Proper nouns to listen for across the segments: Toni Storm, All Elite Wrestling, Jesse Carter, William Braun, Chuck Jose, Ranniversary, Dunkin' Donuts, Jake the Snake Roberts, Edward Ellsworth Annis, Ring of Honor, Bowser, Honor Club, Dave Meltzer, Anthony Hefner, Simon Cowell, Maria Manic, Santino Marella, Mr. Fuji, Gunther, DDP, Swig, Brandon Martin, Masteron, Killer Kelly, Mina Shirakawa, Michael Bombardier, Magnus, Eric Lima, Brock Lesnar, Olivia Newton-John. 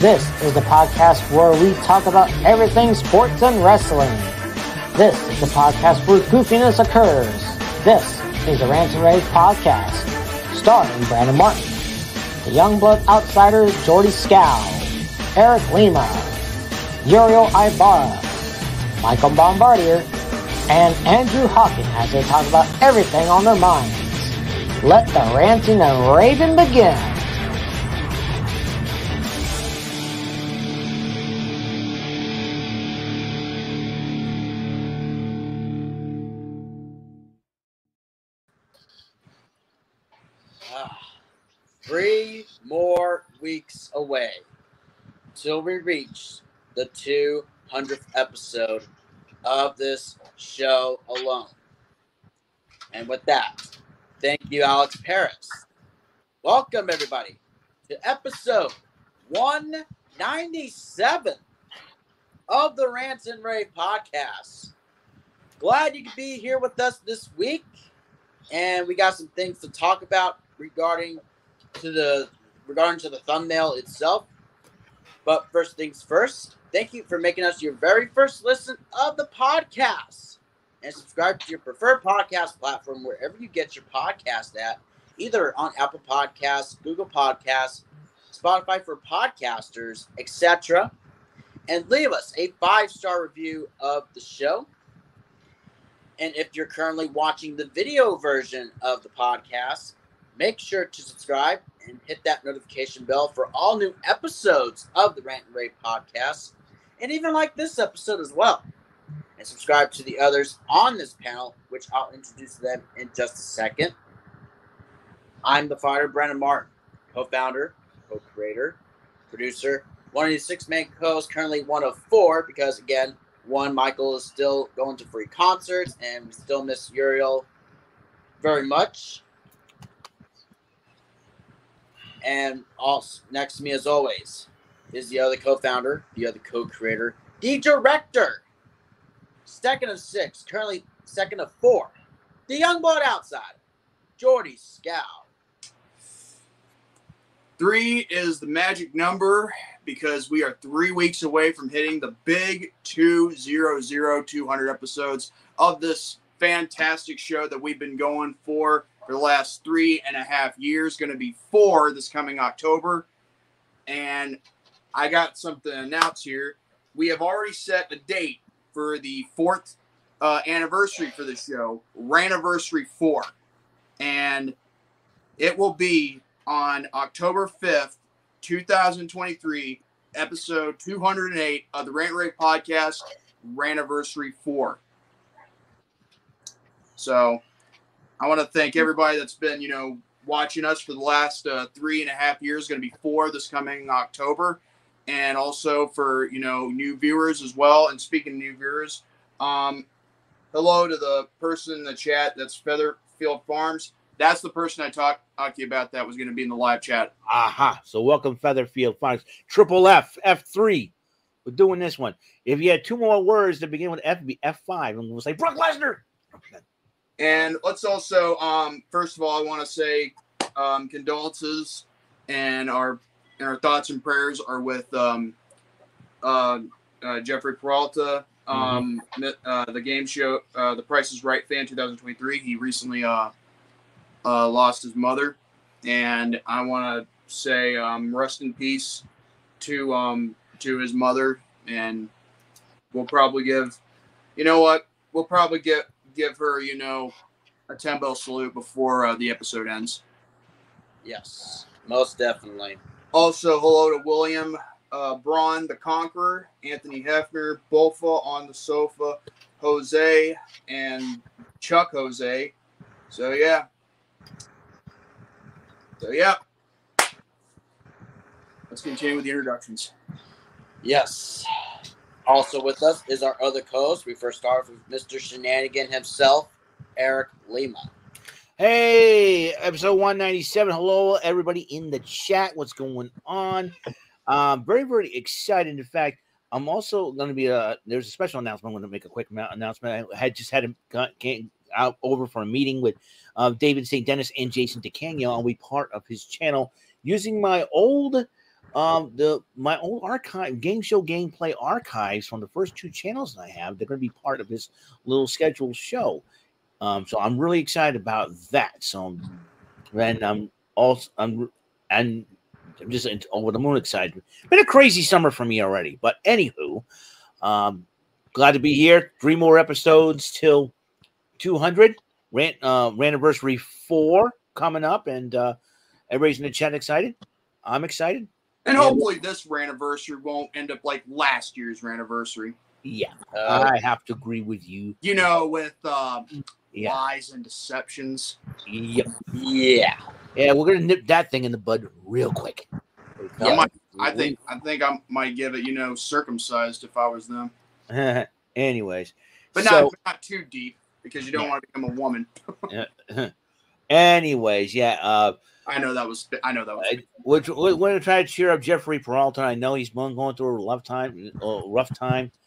This is the podcast where we talk about everything sports and wrestling. This is the podcast where goofiness occurs. This is the Rant N Rave Podcast, starring Brandon Martin, the Youngblood Outsiders Jordy Scow, Eric Lima, Uriel Ibarra, Michael Bombardier, and Andrew Hawking as they talk about everything on their minds. Let the ranting and raving begin. Three more weeks away till we reach the 200th episode of this show alone. And with that, thank you, Alex Paris. Welcome, everybody, to episode 197 of the Rant N Rave Podcast. Glad you could be here with us this week. And we got some things to talk about regarding to the thumbnail itself. But first things first, thank you for making us your very first listen of the podcast. And subscribe to your preferred podcast platform wherever you get your podcast at, either on Apple Podcasts, Google Podcasts, Spotify for Podcasters, etc. And leave us a 5-star review of the show. And if you're currently watching the video version of the podcast, make sure to subscribe and hit that notification bell for all new episodes of the Rant N Rave Podcast, and even like this episode as well. And subscribe to the others on this panel, which I'll introduce them in just a second. I'm the founder, Brandon Martin, co-founder, co-creator, producer, one of the 6-man co-hosts, currently one of 4, because again, one, Michael is still going to free concerts, and we still miss Uriel very much. And also next to me, as always, is the other co-founder, the other co-creator, the director, currently second of 4, the Youngblood Outsider, Jordy Scow. 3 is the magic number because we are 3 weeks away from hitting the big 200 episodes of this fantastic show that we've been going for the last 3.5 years, going to be 4 this coming October. And I got something to announce here. We have already set a date for the 4th anniversary for the show, Ranniversary 4. And it will be on October 5th, 2023, episode 208 of the Rant N Rave Podcast, Ranniversary 4. So I want to thank everybody that's been, watching us for the last 3.5 years, going to be 4 this coming October, and also for, new viewers as well. And speaking of new viewers, hello to the person in the chat. That's Featherfield Farms. That's the person I talked to you about that was going to be in the live chat. Aha. So welcome, Featherfield Farms. Triple F, F3. We're doing this one. If you had 2 more words to begin with F, it'd be F5. And we'll say Brock Lesnar. And let's also, first of all, I want to say condolences, and our thoughts and prayers are with Jeffrey Peralta, the game show, The Price is Right fan 2023. He recently lost his mother, and I want to say rest in peace to his mother. And we'll probably give her, a 10-bell salute before the episode ends. Yes, most definitely. Also, hello to William Braun, the Conqueror, Anthony Hefner, Bofa on the Sofa, Jose, and Chuck Jose. So, yeah. Let's continue with the introductions. Yes. Also with us is our other co-host. We first start with Mr. Shenanigan himself, Eric Lima. Hey, episode 197. Hello, everybody in the chat. What's going on? Very, very excited. In fact, I'm also going to be there's a special announcement. I'm going to make a quick announcement. I had just had came out over for a meeting with David St. Dennis and Jason DeCanio, and we part of his channel using my old my old archive game show gameplay archives from the first two channels that I have. They're going to be part of this little scheduled show. So I'm really excited about that. So, and I'm just over the moon excited. Been a crazy summer for me already, but anywho, glad to be here. 3 more episodes till 200. Ranniversary 4 coming up, and everybody's in the chat excited. I'm excited, and hopefully this Ranniversary won't end up like last year's Ranniversary. Yeah, I have to agree with you. You know, with lies and deceptions. Yep. Yeah. We're gonna nip that thing in the bud real quick. Yeah. I think I might give it. You know, circumcised if I was them. Anyways, but not too deep because you don't want to become a woman. Anyways, I know that was. We're going to try to cheer up Jeffrey Peralta. I know he's been going through a rough time.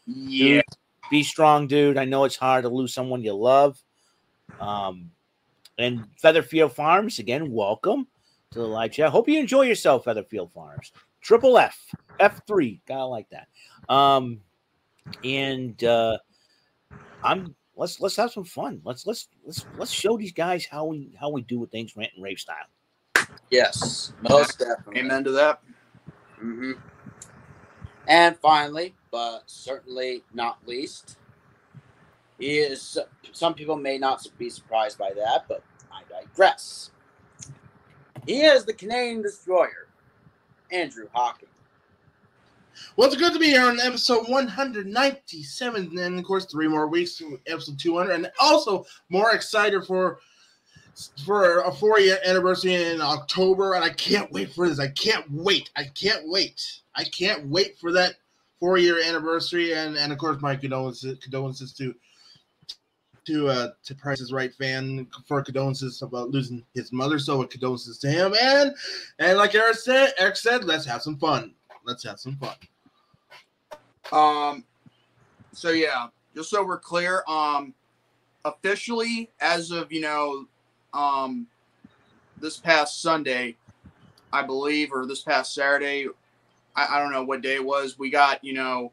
Yeah. Dude, be strong, dude. I know it's hard to lose someone you love. And Featherfield Farms, again, welcome to the live chat. Hope you enjoy yourself, Featherfield Farms. Triple F, F3. Gotta like that. Let's have some fun. Let's show these guys how we do things rant and rave style. Yes, most definitely. Amen to that. Mm-hmm. And finally, but certainly not least, some people may not be surprised by that, but I digress. He is the Canadian Destroyer, Andrew Hawking. Well, it's good to be here on episode 197, and of course, 3 more weeks to episode 200, and also more excited for a 4-year anniversary in October, and I can't wait for this. I can't wait for that 4-year anniversary, and of course, my condolences to Price is Right fan for condolences about losing his mother. So condolences to him, and like Eric said, let's have some fun. So yeah, just so we're clear, officially as of this past Sunday, I believe, or this past Saturday, I don't know what day it was, we got, the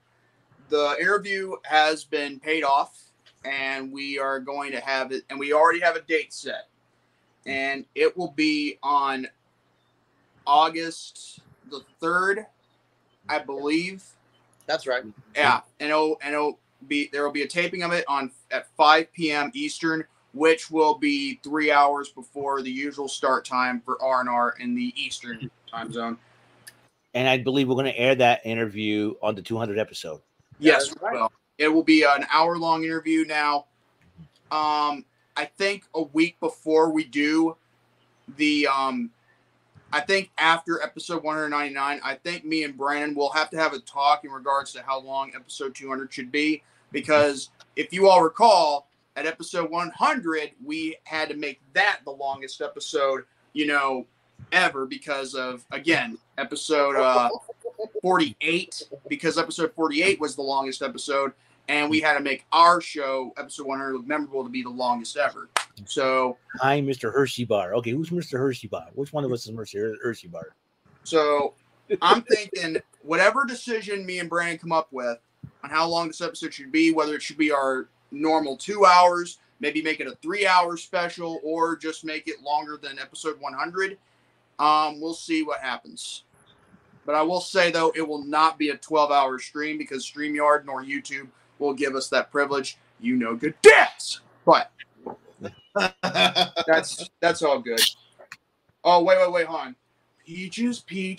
interview has been paid off, and we are going to have it, and we already have a date set, and it will be on August the 3rd, I believe. That's right. Yeah, and there will be a taping of it at 5 p.m. Eastern, which will be 3 hours before the usual start time for R&R in the Eastern time zone. And I believe we're going to air that interview on the 200 episode. Yes, right. Well, it will be an hour-long interview now. I think a week before we do the I think after episode 199, I think me and Brandon will have to have a talk in regards to how long episode 200 should be, because if you all recall, at episode 100, we had to make that the longest episode, ever, because of, again, episode 48, because episode 48 was the longest episode, and we had to make our show, episode 100, look memorable to be the longest ever. So I'm Mr. Hershey Bar. Okay, who's Mr. Hershey Bar? Which one of us is Mr. Hershey Bar? So I'm thinking whatever decision me and Brandon come up with on how long this episode should be, whether it should be our normal 2 hours, maybe make it a 3-hour special, or just make it longer than episode 100. We'll see what happens. But I will say, though, it will not be a 12-hour stream, because StreamYard nor YouTube will give us that privilege. Good dicks! But that's all good. Oh, wait, hold on. Peaches. Romy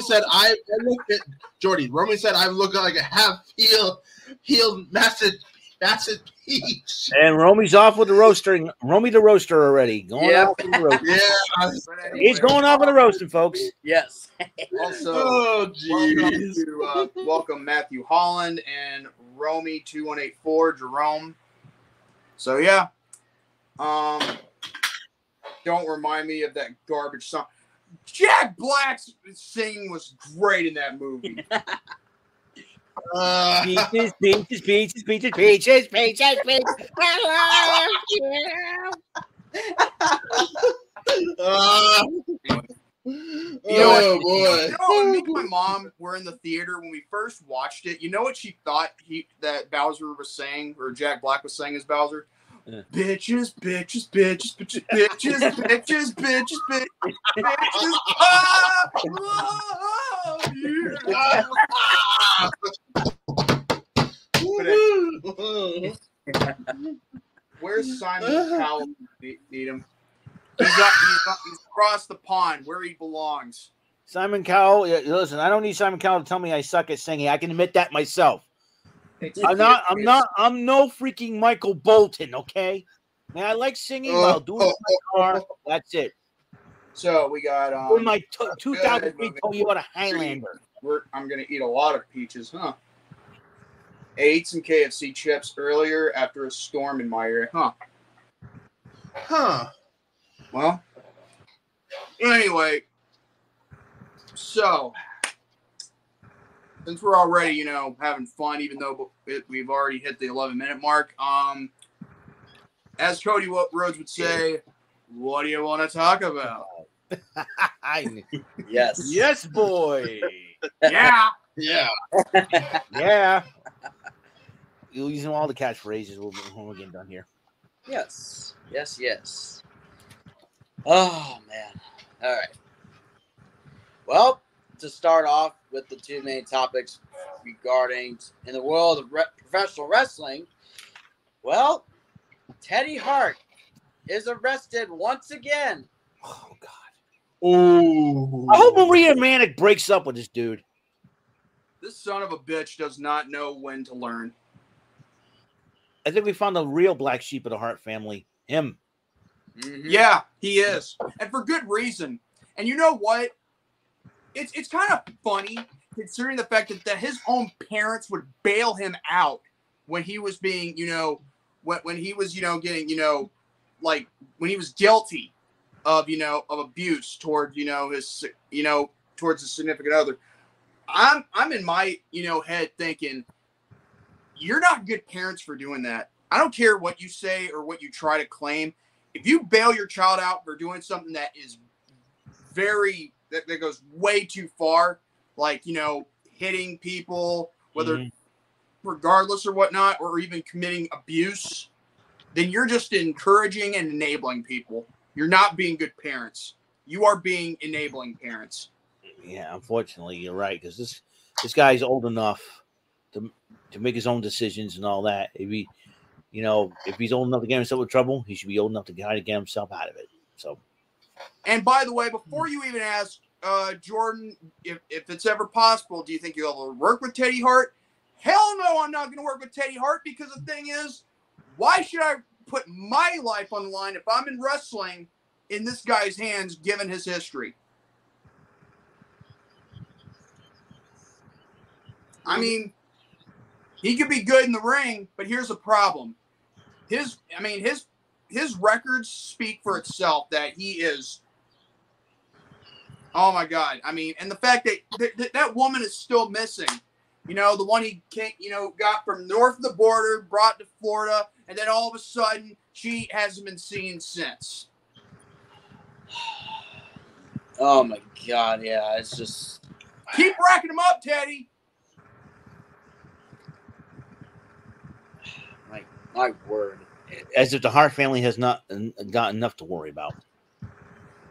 said, I looked at Jordy. Romy said, I look like a half-healed massive peach. And Romy's off with the roasting. Romy the roaster already. Going off with the roasting. Yeah. He's going off with the roasting, folks. Yes. Also, welcome Matthew Holland and Romy2184, Jerome. So yeah, don't remind me of that garbage song. Jack Black's singing was great in that movie. I Peaches, peaches, peaches, peaches, peaches, peaches, peaches. I love you. You know, me and my mom were in the theater when we first watched it. You know what she thought that Bowser was saying, or Jack Black was saying as Bowser? Bitches, bitches, bitches, bitches, bitches, bitches, bitches, bitches, bitches. Oh, yeah. Where's Simon Cowell? Need him. He's across the pond where he belongs. Simon Cowell. Listen, I don't need Simon Cowell to tell me I suck at singing. I can admit that myself. I'm no freaking Michael Bolton, okay? Man, I like singing. I'll do it in my car. That's it. So we got in my 2003 Toyota Highlander. I'm going to eat a lot of peaches, huh? I ate some KFC chips earlier after a storm in my area, huh? Huh. Well, anyway, so since we're already, you know, having fun, even though we've already hit the 11-minute mark, as Cody Rhodes would say, what do you want to talk about? Yes. Yes, boy. Yeah. Yeah. Yeah. You're using all the catchphrases when we're getting done here. Yes. Yes, yes. Oh, man. All right. Well, to start off with the two main topics regarding in the world of professional wrestling, well, Teddy Hart is arrested once again. Oh, God. Ooh. I hope Maria Manic breaks up with this dude. This son of a bitch does not know when to learn. I think we found the real black sheep of the Hart family. Him. Mm-hmm. Yeah, he is. And for good reason. And you know what? It's kind of funny considering the fact that his own parents would bail him out when he was being, you know, when he was, you know, getting, you know, like when he was guilty of, you know, of abuse toward, you know, his, you know, towards his significant other. I'm in my, you know, head thinking, you're not good parents for doing that. I don't care what you say or what you try to claim. If you bail your child out for doing something that is very, that goes way too far, like, you know, hitting people, whether regardless or whatnot, or even committing abuse, then you're just encouraging and enabling people. You're not being good parents. You are being enabling parents. Yeah, unfortunately, you're right, because this guy's old enough to make his own decisions and all that. If he, you know, if he's old enough to get himself in trouble, he should be old enough to get himself out of it. So. And by the way, before you even ask, Jordan, if it's ever possible, do you think you'll ever work with Teddy Hart? Hell no, I'm not going to work with Teddy Hart, because the thing is, why should I put my life on the line if I'm in wrestling in this guy's hands, given his history? I mean, he could be good in the ring, but here's the problem. His records speak for itself that he is, oh my God. I mean, and the fact that woman is still missing, you know, the one he can't, you know, got from north of the border, brought to Florida, and then all of a sudden she hasn't been seen since. Oh my God. Yeah. It's just, keep racking him up, Teddy. My word. As if the Hart family has not got enough to worry about.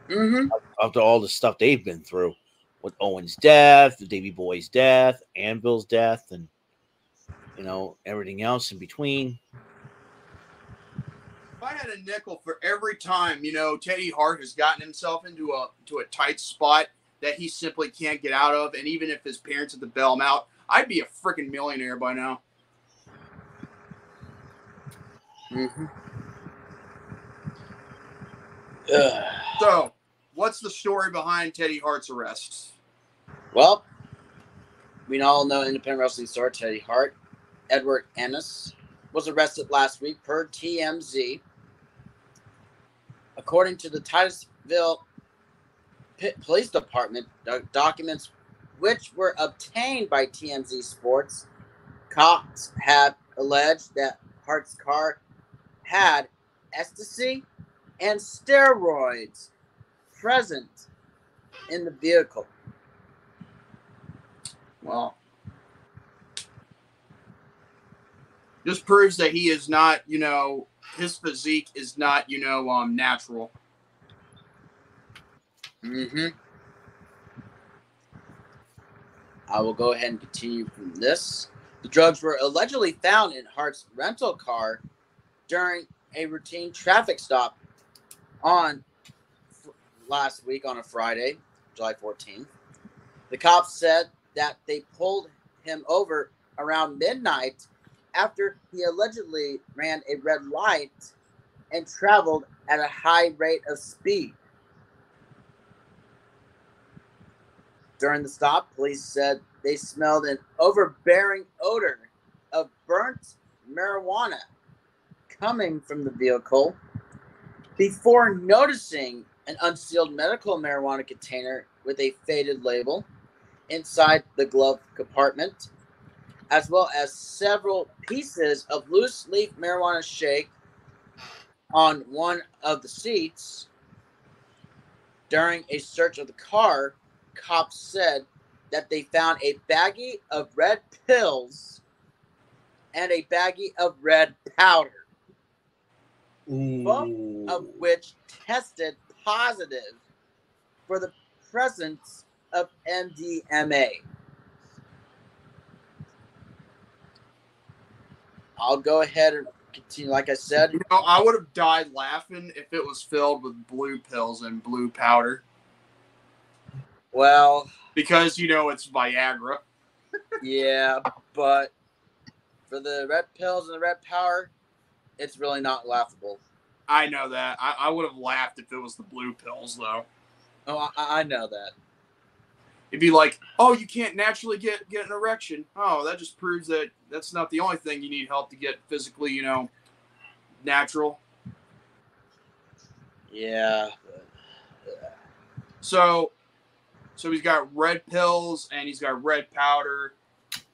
Mm-hmm. After all the stuff they've been through with Owen's death, the Davey Boy's death, Anvil's death, and, you know, everything else in between. If I had a nickel for every time, you know, Teddy Hart has gotten himself into a tight spot that he simply can't get out of, and even if his parents had to bail him out, I'd be a freaking millionaire by now. Mm-hmm. So, what's the story behind Teddy Hart's arrest? Well, we all know independent wrestling star Teddy Hart, Edward Annis, was arrested last week per TMZ. According to the Titusville Police Department documents, which were obtained by TMZ Sports, cops have alleged that Hart's car had ecstasy and steroids present in the vehicle. Well, this proves that he is not, you know, his physique is not, you know, natural. Mm-hmm. I will go ahead and continue from this. The drugs were allegedly found in Hart's rental car during a routine traffic stop on last week on a Friday, July 14th. The cops said that they pulled him over around midnight after he allegedly ran a red light and traveled at a high rate of speed. During the stop, police said they smelled an overbearing odor of burnt marijuana coming from the vehicle before noticing an unsealed medical marijuana container with a faded label inside the glove compartment, as well as several pieces of loose leaf marijuana shake on one of the seats. During a search of the car, cops said that they found a baggie of red pills and a baggie of red powder, both of which tested positive for the presence of MDMA. I'll go ahead and continue. Like I said, you know, I would have died laughing if it was filled with blue pills and blue powder. Well, because, you know, it's Viagra. Yeah, but for the red pills and the red powder, it's really not laughable. I know that. I would have laughed if it was the blue pills, though. Oh, I know that. It'd be like, oh, you can't naturally get an erection. Oh, that just proves that that's not the only thing you need help to get physically, you know, natural. Yeah. So he's got red pills and he's got red powder,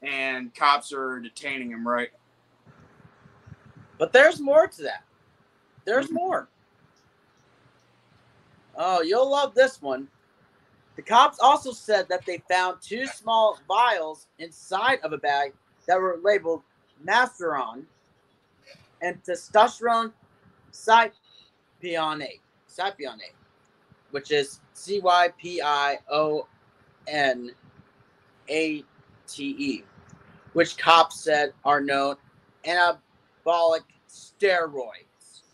and cops are detaining him, right? But there's more to that. There's more. Oh, you'll love this one. The cops also said that they found two small vials inside of a bag that were labeled Masteron and testosterone cypionate, which is CYPIONATE, which cops said are known anabolic steroids.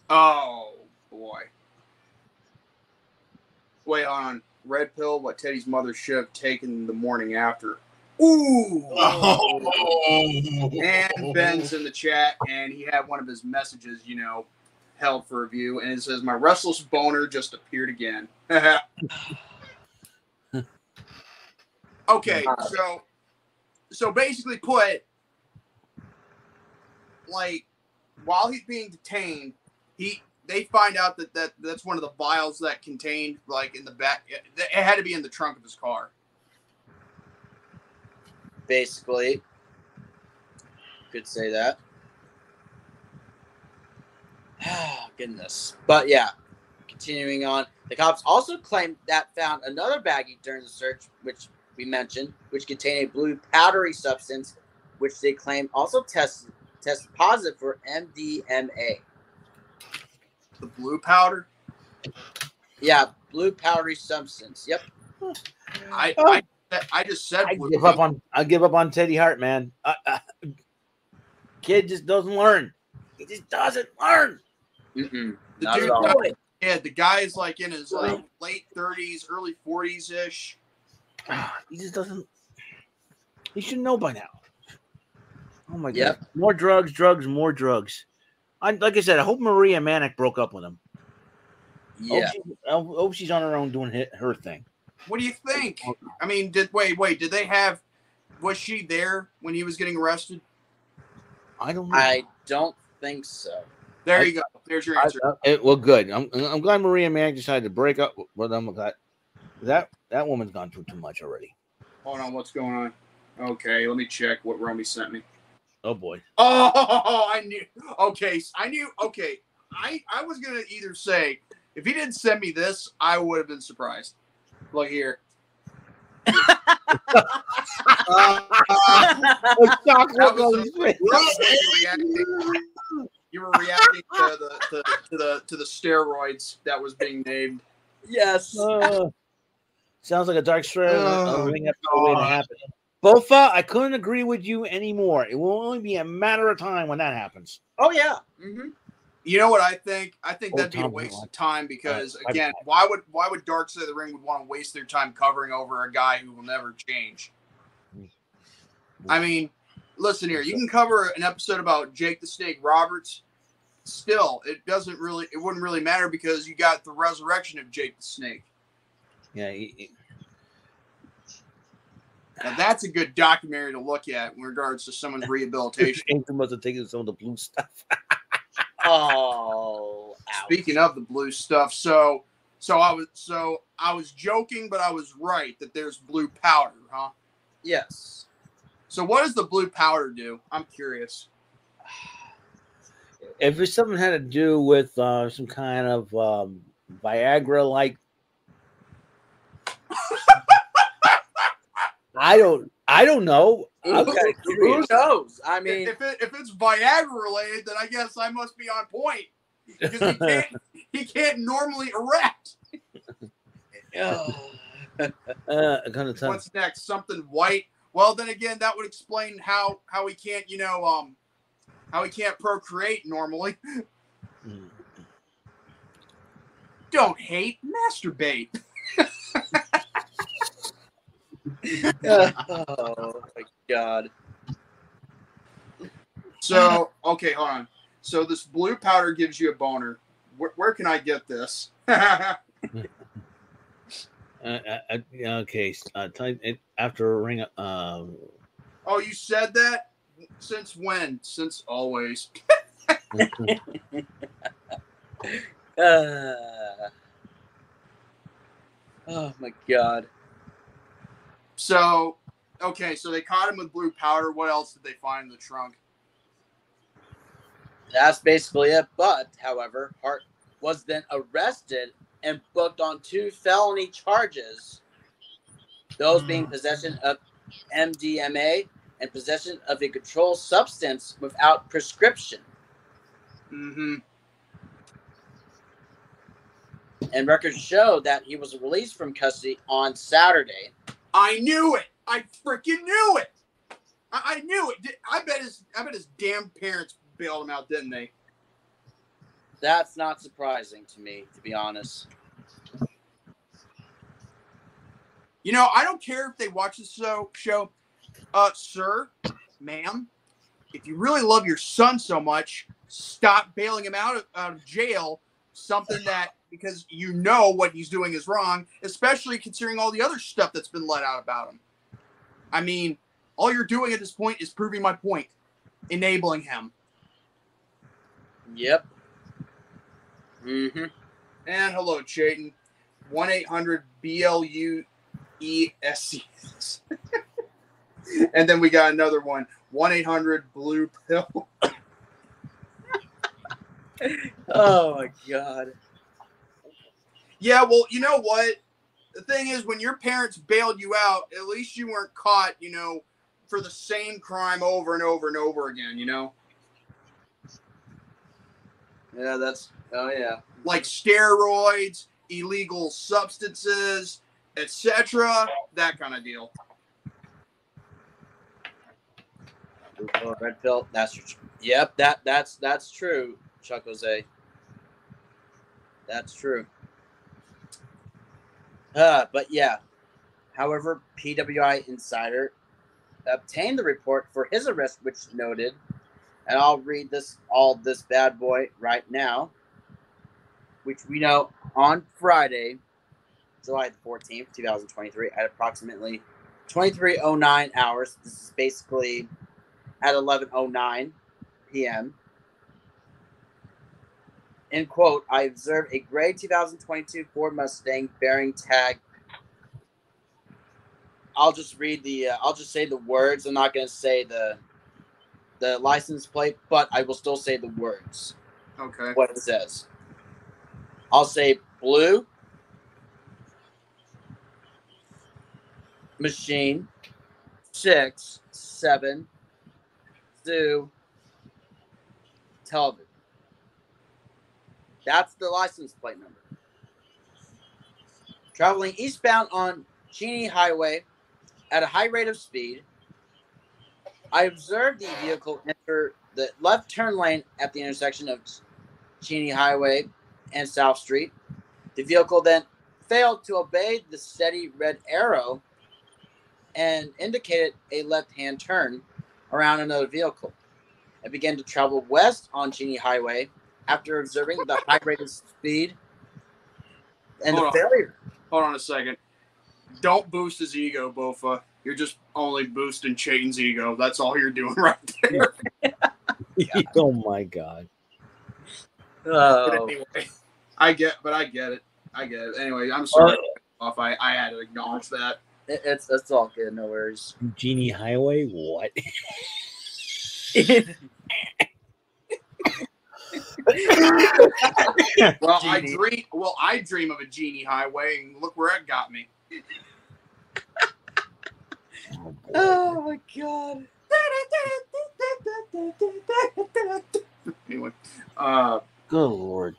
Oh, boy. Wait, hold on. Red pill, what Teddy's mother should have taken the morning after. Ooh! Oh. And Ben's in the chat, and he had one of his messages, you know, held for review, and it says, "My restless boner just appeared again." Okay, so basically put, like, while he's being detained, they find out that that's one of the vials that contained, like, in the back. It had to be in the trunk of his car. Basically. You could say that. Oh, goodness. But, yeah. Continuing on. The cops also claimed that found another baggie during the search, which we mentioned, which contained a blue powdery substance, which they claimed also tested positive for MDMA. The blue powder? Yeah, blue powdery substance. Yep. I just said blue. I give up on Teddy Hart, man. Kid just doesn't learn. He just doesn't learn. Mm-mm, the dude, yeah, the guy is like in his like late 30s, early 40s ish. He just doesn't. He should know by now. Oh my god! More drugs, drugs, more drugs. Like I said, I hope Maria Manic broke up with him. Yeah. I hope she's on her own doing her thing. What do you think? I mean, did they have, was she there when he was getting arrested? I don't know. I don't think so. There you go. There's your answer. Well, good. I'm glad Maria Manic decided to break up with him. That woman's gone through too much already. Hold on. What's going on? Okay. Let me check what Romy sent me. Oh boy. Oh, I knew. Okay, I knew. Okay, I was gonna either say if he didn't send me this, I would have been surprised. Look here. You were reacting to the steroids that was being named. Yes. Sounds like a dark story. Bofa, I couldn't agree with you anymore. It will only be a matter of time when that happens. Oh yeah. Mm-hmm. You know what I think? I think that'd be a waste of time because again, why would Dark Side of the Ring would want to waste their time covering over a guy who will never change? I mean, listen here. You can cover an episode about Jake the Snake Roberts. Still, it wouldn't really matter because you got the resurrection of Jake the Snake. Yeah. Now that's a good documentary to look at in regards to someone's rehabilitation. Ingram must have taken some of the blue stuff. Oh, speaking of the blue stuff, so I was joking, but I was right that there's blue powder, huh? Yes. So what does the blue powder do? I'm curious. If it's something had to do with some kind of Viagra-like, I don't know. Who knows? I mean, if it's Viagra related, then I guess I must be on point because he can't normally erect. What's next? Something white. Well, then again, that would explain how he can't, how he can't procreate normally. Don't hate, masturbate. Oh my god. So, okay, hold on. So this blue powder gives you a boner. Where can I get this? Type it after a ring. Oh, you said that? Since when? Since always. Oh my god. So, okay, so they caught him with blue powder. What else did they find in the trunk? That's basically it. But, however, Hart was then arrested and booked on 2 felony charges, those being possession of MDMA and possession of a controlled substance without prescription. Mm-hmm. And records show that he was released from custody on Saturday. I knew it. I freaking knew it. I knew it. I bet his damn parents bailed him out, didn't they? That's not surprising to me, to be honest. You know, I don't care if they watch this show. Sir, ma'am, if you really love your son so much, stop bailing him out of jail. Something that, because you know what he's doing is wrong, especially considering all the other stuff that's been let out about him. I mean, all you're doing at this point is proving my point, enabling him. Yep. Mm-hmm. And hello, Chayton. 1-800-BLUESCS. And then we got another one. 1-800-BLUE-PILL. Oh my god. Yeah, well, you know what? The thing is, when your parents bailed you out, at least you weren't caught, for the same crime over and over and over again, Yeah, yeah. Like steroids, illegal substances, etc., that kind of deal. Oh, red pill, yep, that's true. Chuck Jose. That's true. But yeah. However, PWI Insider obtained the report for his arrest, which noted, and I'll read this bad boy right now, which we know on Friday, July 14th, 2023, at approximately 23:09 hours. This is basically at 11:09 p.m. In quote, I observed a gray 2022 Ford Mustang bearing tag. I'll just say the words. I'm not going to say the the license plate, but I will still say the words. Okay. What it says. I'll say blue machine 672 television. That's the license plate number. Traveling eastbound on Cheney Highway at a high rate of speed, I observed the vehicle enter the left turn lane at the intersection of Cheney Highway and South Street. The vehicle then failed to obey the steady red arrow and indicated a left-hand turn around another vehicle. I began to travel west on Cheney Highway after observing the high rate of speed and the failure. Hold on a second. Don't boost his ego, Bofa. You're just only boosting Chayton's ego. That's all you're doing right there. Yeah. Oh, my God. Oh. Anyway, I get it. Anyway, I'm sorry. I had to acknowledge that. It's all good. No worries. Genie Highway? What? Well, genie. I dream of a genie highway, and look where it got me. Oh my God! Anyway, good Lord!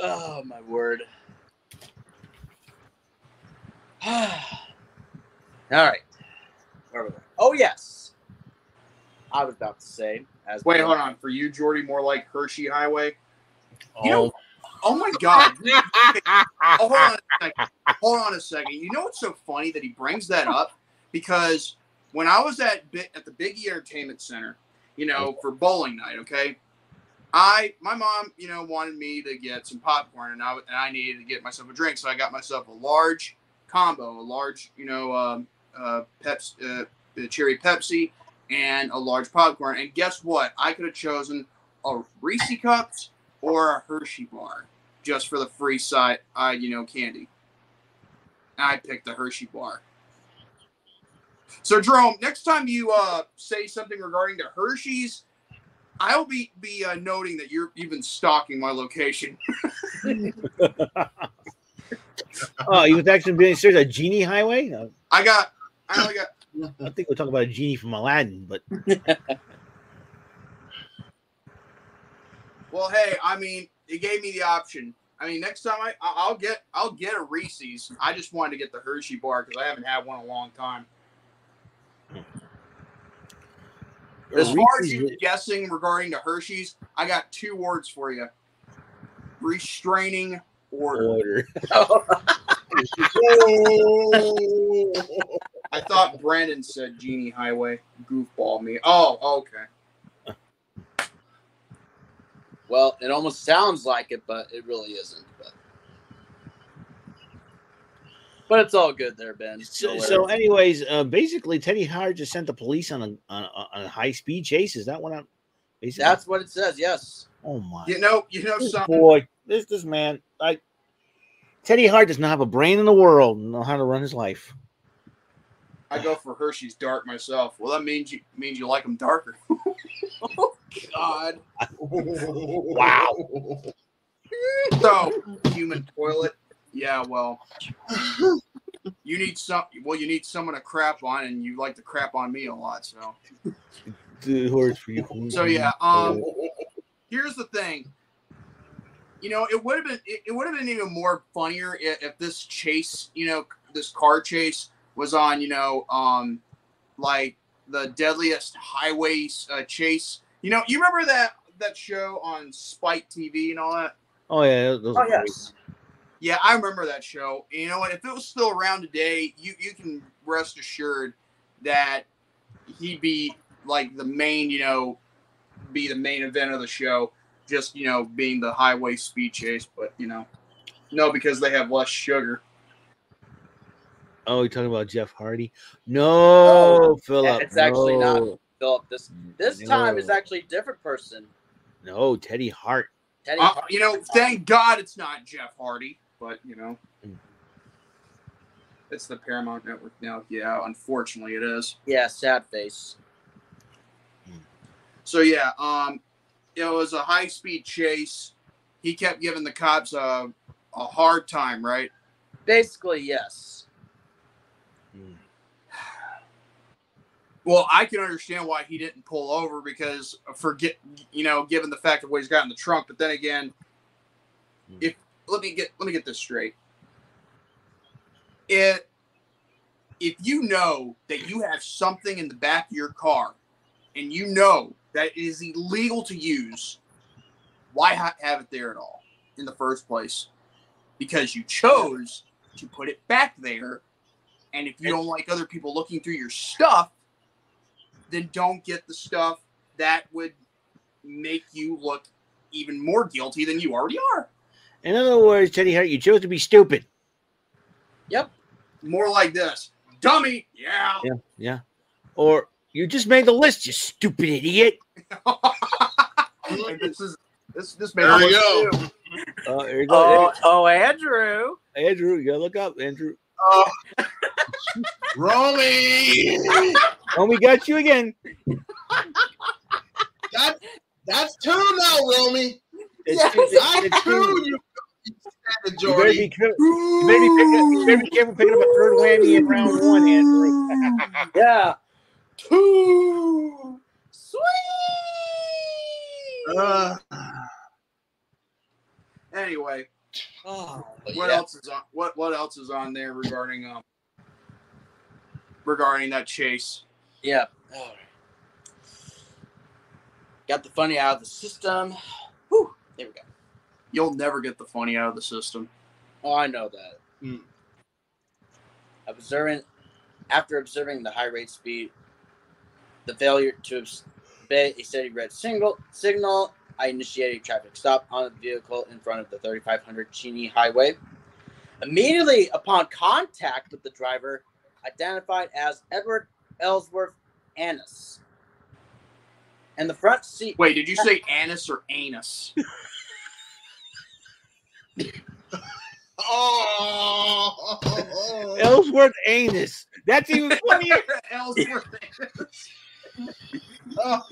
Oh my word! All right. Oh yes, I was about to say. Hold on. For you, Jordy, more like Hershey Highway. Oh my God. Hold on a second. You know what's so funny that he brings that up? Because when I was at the Big E Entertainment Center, for bowling night, okay, my mom, wanted me to get some popcorn, and I needed to get myself a drink, so I got myself a large combo, cherry Pepsi, and a large popcorn. And guess what? I could have chosen a Reese's Cups or a Hershey bar just for the free side, candy. And I picked the Hershey bar. So, Jerome, next time you say something regarding the Hershey's, I'll be noting that you've been stalking my location. Oh, you was actually being serious? A genie highway? No. I only got. I think we're talking about a genie from Aladdin, but. Well, hey, it gave me the option. Next time I'll get a Reese's. I just wanted to get the Hershey bar because I haven't had one in a long time. As far as you guessing regarding the Hershey's, I got two words for you: restraining order. I thought Brandon said Genie Highway. Goofball me. Oh, okay. Well, it almost sounds like it, but it really isn't. But it's all good there, Ben. So anyways, basically, Teddy Hart just sent the police on a high-speed chase. Is that what I'm basically? That's what it says, yes. Oh, my. This something. Boy, this man, Teddy Hart does not have a brain in the world and know how to run his life. I go for Hershey's dark myself. Well, that means you like them darker. Oh, God. Wow. So, human toilet. Yeah, well, you need someone to crap on, and you like to crap on me a lot, so. So, yeah, here's the thing. It would have been even more funnier if this chase, this car chase was on, like the deadliest highway chase. You remember that show on Spike TV and all that? Oh yeah. Oh yes. Yeah, I remember that show. And you know what? If it was still around today, you can rest assured that he'd be like the main, be the main event of the show. Just, being the highway speed chase, but, no, because they have less sugar. Oh, you're talking about Jeff Hardy? No, Philip. It's actually not Philip. This time is actually a different person. No, Teddy Hart. Thank God it's not Jeff Hardy, but, it's the Paramount Network now. Yeah, unfortunately it is. Yeah, sad face. So yeah, it was a high-speed chase. He kept giving the cops a hard time, right? Basically, yes. Mm. Well, I can understand why he didn't pull over because, forget, you know, given the fact of what he's got in the trunk. But then again, if let me get this straight. If you know that you have something in the back of your car, and you know that it is illegal to use, why have it there at all in the first place? Because you chose to put it back there, and if you don't like other people looking through your stuff, then don't get the stuff that would make you look even more guilty than you already are. In other words, Teddy Hart, you chose to be stupid. Yep. More like this. Dummy! Yeah. Yeah. Yeah. Or you just made the list, you stupid idiot. This made there you go. There you go. Oh, Andrew. Andrew, you gotta look up, Andrew. Romy! Romy got you again. That's two now, Romy. Yes. That's two, you Jordy. You better be careful picking up a third whammy in round one, Andrew. Yeah. Two. Sweet. Anyway. Oh, what else is on there regarding that chase? Yeah. Oh. Got the funny out of the system. Whew. There we go. You'll never get the funny out of the system. Oh, I know that. Mm. After observing the high rate speed, the failure to obey a steady red signal, I initiated a traffic stop on the vehicle in front of the 3500 Cheney Highway. Immediately upon contact with the driver, identified as Edward Ellsworth Annis. And the front seat... Wait, did you say Annis or anus? Oh, Ellsworth Annis. That's even funnier. Ellsworth Annis. Oh,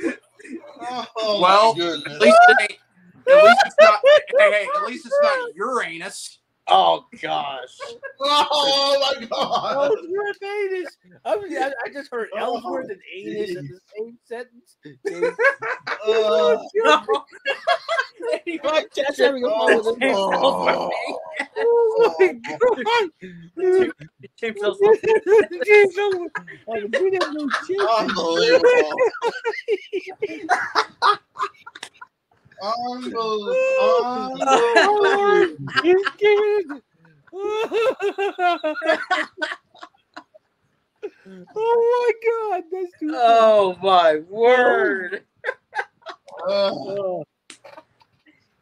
well, at least it's not. Hey, at least it's not your anus. Oh gosh. Oh my God. Ellsworth Annis. I just heard Ellsworth and anus in the same sentence. Oh my God. Unbelievable. Oh, he's kidding. Oh my God, that's too funny. Oh my word.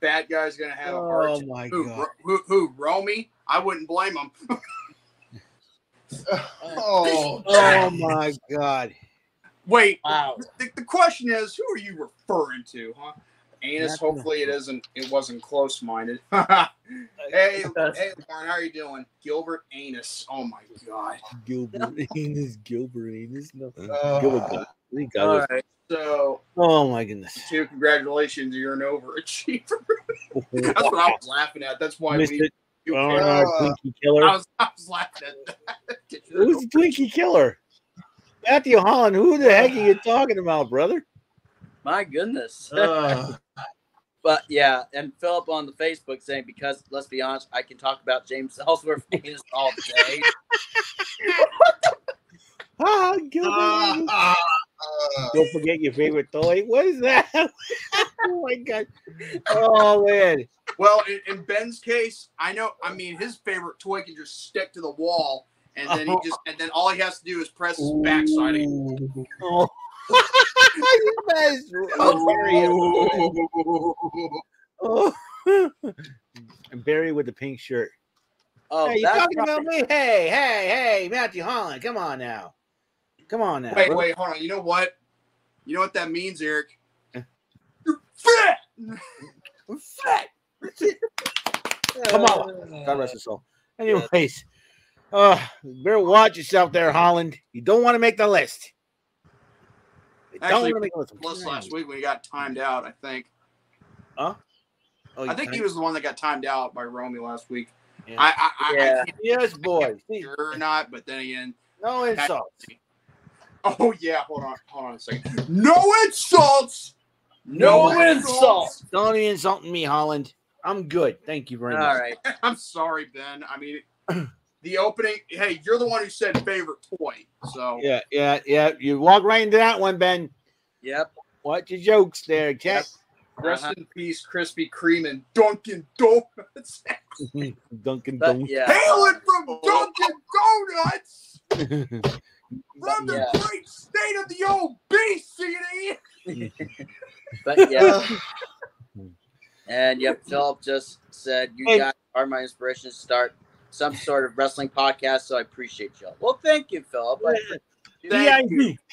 That guy's gonna have a heart. Oh my God. Who Romy? I wouldn't blame him. Oh my God. Wait, wow. The question is, who are you referring to, huh? Anus, hopefully it wasn't close-minded. Hey, Lauren, how are you doing? Gilbert Annis. Oh my God. Gilbert Annis. No. Gilbert. All right. So, oh my goodness. Two, congratulations, you're an overachiever. That's what I was laughing at. That's why Twinkie Killer. I was laughing at that. Who's the Twinkie Killer? Matthew Holland, who the heck are you talking about, brother? My goodness. But yeah, and Philip on the Facebook saying, because let's be honest, I can talk about James Ellsworth Annis all day. Don't forget your favorite toy. What is that? Oh my God. Oh man. Well, in Ben's case, I mean his favorite toy can just stick to the wall, and then he all he has to do is press his backside. Oh. And Barry with the pink shirt. Oh, hey, you talking about me? Hey, Matthew Holland, come on now. Wait, hold on. You know what that means, Eric? You're fat. I'm fat. Come on. God rest his soul. Anyways, better watch yourself there, Holland. You don't want to make the list. Actually, don't really go plus last week when he got timed out, I think. Huh? Oh, I think he was the one that got timed out by Romy last week. Yeah. I can't, sure or not, but then again, no insults. Oh yeah, hold on a second. No insults. No insults. Don't be insulting me, Holland. I'm good. Thank you very much. All right. I'm sorry, Ben. I mean, the opening. Hey, you're the one who said favorite toy. So yeah. You walk right into that one, Ben. Yep. Watch your jokes there, Jeff. Rest in peace, Krispy Kreme and Dunkin' Donuts. Dunkin' Donuts. Yeah. Hailing from Dunkin' Donuts from the great state of the old BCD. But yeah. And yep, Philip just said, you guys are my inspiration to start some sort of wrestling podcast, so I appreciate y'all. Well, thank you, Philip.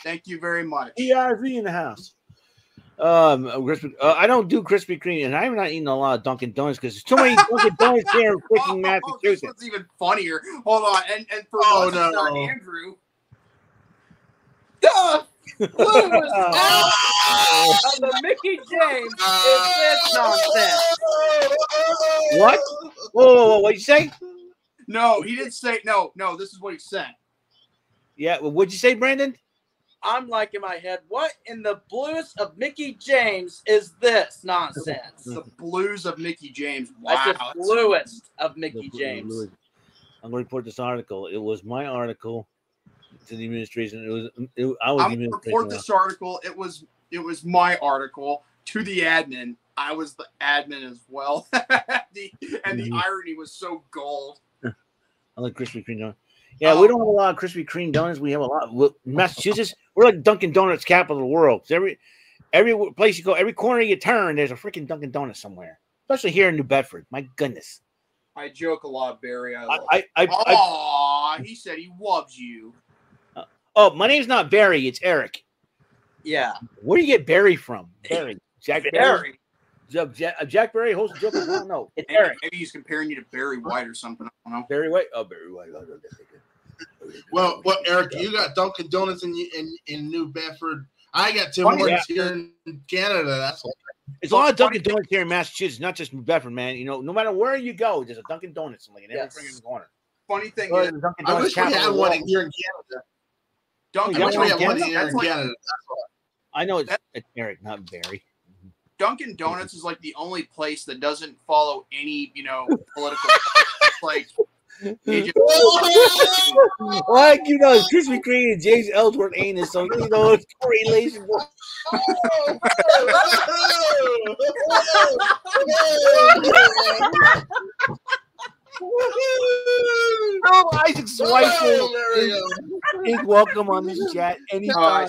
Thank you very much. EIV in the house. I don't do Krispy Kreme, and I have not eaten a lot of Dunkin' Donuts because there's too many Dunkin' Donuts here in freaking Massachusetts. This one's even funnier. Hold on, and for Andrew. Of the Mickey James is this nonsense. What? Whoa, what'd you say? No, he didn't say no, this is what he said. Yeah, well, what'd you say, Brandon? I'm like in my head, what in the blues of Mickey James is this nonsense? The blues of Mickey James. Wow. That's the bluest of Mickey James. I'm going to report this article. It was my article to the administration. It was my article to the admin. I was the admin as well. The irony was so gold. I like Krispy Kreme. Yeah, we don't have a lot of Krispy Kreme donuts. We have a lot of Massachusetts. We're like Dunkin' Donuts capital of the world. Every place you go, every corner you turn, there's a freaking Dunkin' Donut somewhere. Especially here in New Bedford. My goodness. I joke a lot, Barry. He said he loves you. My name's not Barry. It's Eric. Yeah. Where do you get Barry from? Barry. Jack Barry. Jack Barry holds a joke. I don't know. It's Eric. Maybe he's comparing you to Barry White or something. I don't know. Barry White. Oh, Barry White. Well, Eric, you got Dunkin' Donuts in New Bedford. I got Tim Hortons here in Canada. That's all. It's a lot of Dunkin' Donuts here in Massachusetts, not just New Bedford, man. You know, no matter where you go, there's a Dunkin' Donuts in every freaking corner. Funny thing is, I wish we had one here in Canada. I know it's Eric, not Barry. Dunkin' Donuts is like the only place that doesn't follow any, political. Like, it's Krispy Kreme and James Ellsworth Annis, so it's correlation. Oh, Isaac's wife is welcome on this chat anytime.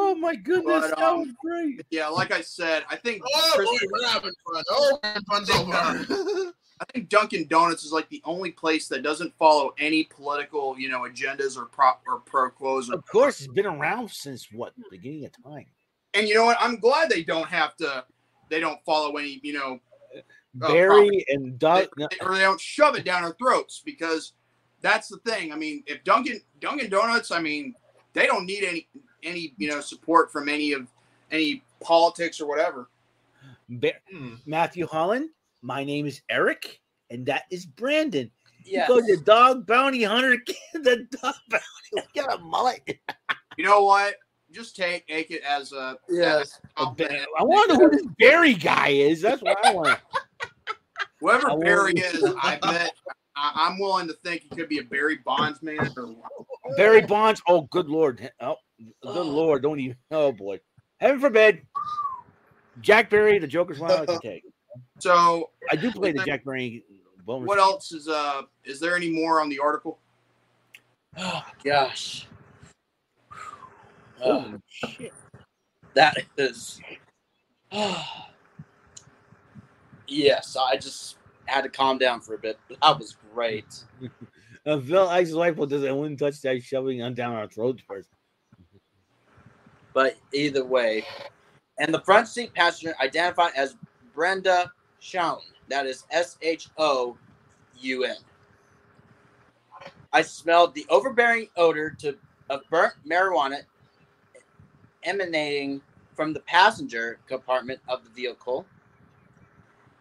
Oh my goodness, but, that was great. Yeah, like I said, I think we're having fun. Oh, fun's over. I think Dunkin' Donuts is like the only place that doesn't follow any political, agendas or pro quos. Of course, it's been around since the beginning of time. And you know what? I'm glad they don't have to. They don't follow any, Barry and Doug, or they don't shove it down our throats, because that's the thing. I mean, if Dunkin' Donuts, I mean, they don't need any support from any politics or whatever. Matthew Holland, my name is Eric, and that is Brandon. Yeah, go to Dog Bounty Hunter. The Dog Bounty. Get a mullet. You know what? Just take it as a I wonder who this Barry guy is. That's what I want. Whoever Barry is, I bet I'm willing to think he could be a Barry Bonds man or Barry Bonds. Oh, good lord! Oh, good lord! Don't even. Oh boy! Heaven forbid. Jack Barry, the Joker's line I can take. So I do play the Jack Barry. What else is? Is there any more on the article? Oh gosh. Oh shit! That is. Yes, I just had to calm down for a bit. That was great. Phil Ice's wife wouldn't touch that shoving down our throats first. But either way, and the front seat passenger identified as Brenda Schoen. That is SHOUN. I smelled the overbearing odor of burnt marijuana emanating from the passenger compartment of the vehicle.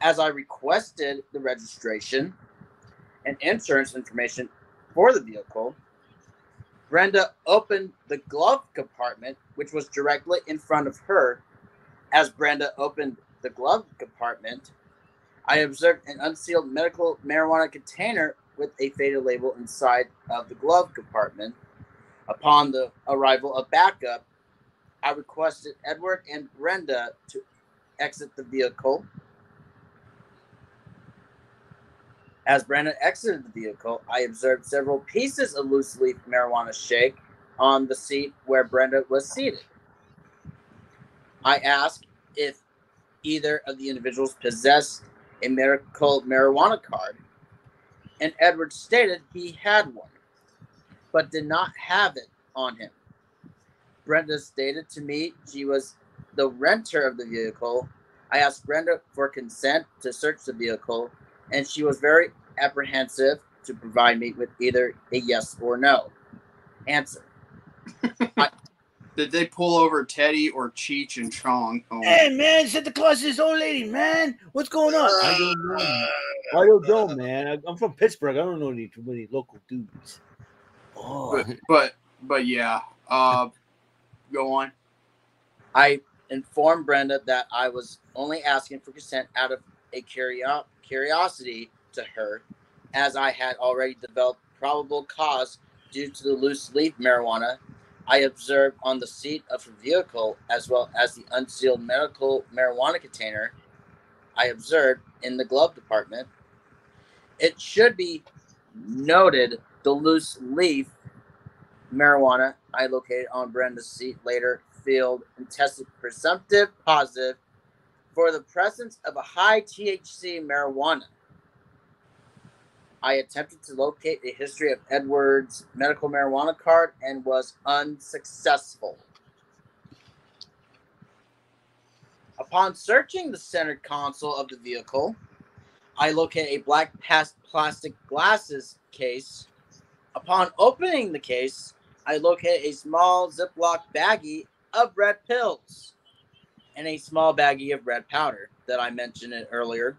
As I requested the registration and insurance information for the vehicle, Brenda opened the glove compartment, which was directly in front of her. As Brenda opened the glove compartment, I observed an unsealed medical marijuana container with a fatal label inside of the glove compartment. Upon the arrival of backup, I requested Edward and Brenda to exit the vehicle. As Brenda exited the vehicle, I observed several pieces of loose-leaf marijuana shake on the seat where Brenda was seated. I asked if either of the individuals possessed a medical marijuana card, and Edward stated he had one, but did not have it on him. Brenda stated to me she was the renter of the vehicle. I asked Brenda for consent to search the vehicle, and she was very apprehensive to provide me with either a yes or no answer. Did they pull over Teddy or Cheech and Chong? Oh. Hey, man, Santa Claus is old lady, man. What's going on? I don't know. I don't know, man. I'm from Pittsburgh. I don't know any too many local dudes. Oh. But yeah. Go on. I informed Brenda that I was only asking for consent out of a curiosity to her, as I had already developed probable cause due to the loose leaf marijuana I observed on the seat of her vehicle, as well as the unsealed medical marijuana container I observed in the glove department. It should be noted the loose leaf marijuana I located on Brenda's seat later failed and tested presumptive positive for the presence of a high THC marijuana. I attempted to locate a history of Edward's medical marijuana card and was unsuccessful. Upon searching the center console of the vehicle, I located a black plastic glasses case. Upon opening the case, I located a small Ziploc baggie of red pills and a small baggie of red powder that I mentioned earlier.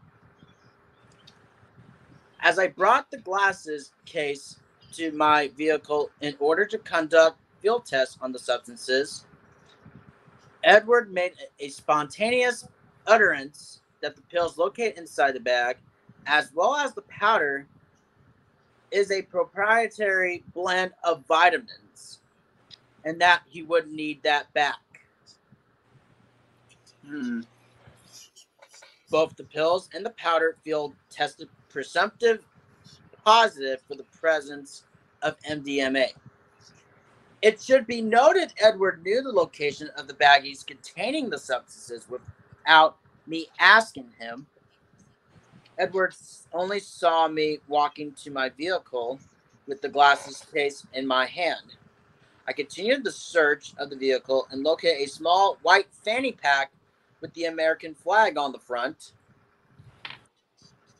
As I brought the glasses case to my vehicle in order to conduct field tests on the substances, Edward made a spontaneous utterance that the pills located inside the bag, as well as the powder, is a proprietary blend of vitamins, and that he would need that back. Both the pills and the powder field tested presumptive positive for the presence of MDMA. It should be noted Edward knew the location of the baggies containing the substances without me asking him. Edward only saw me walking to my vehicle with the glasses case in my hand. I continued the search of the vehicle and located a small white fanny pack with the American flag on the front.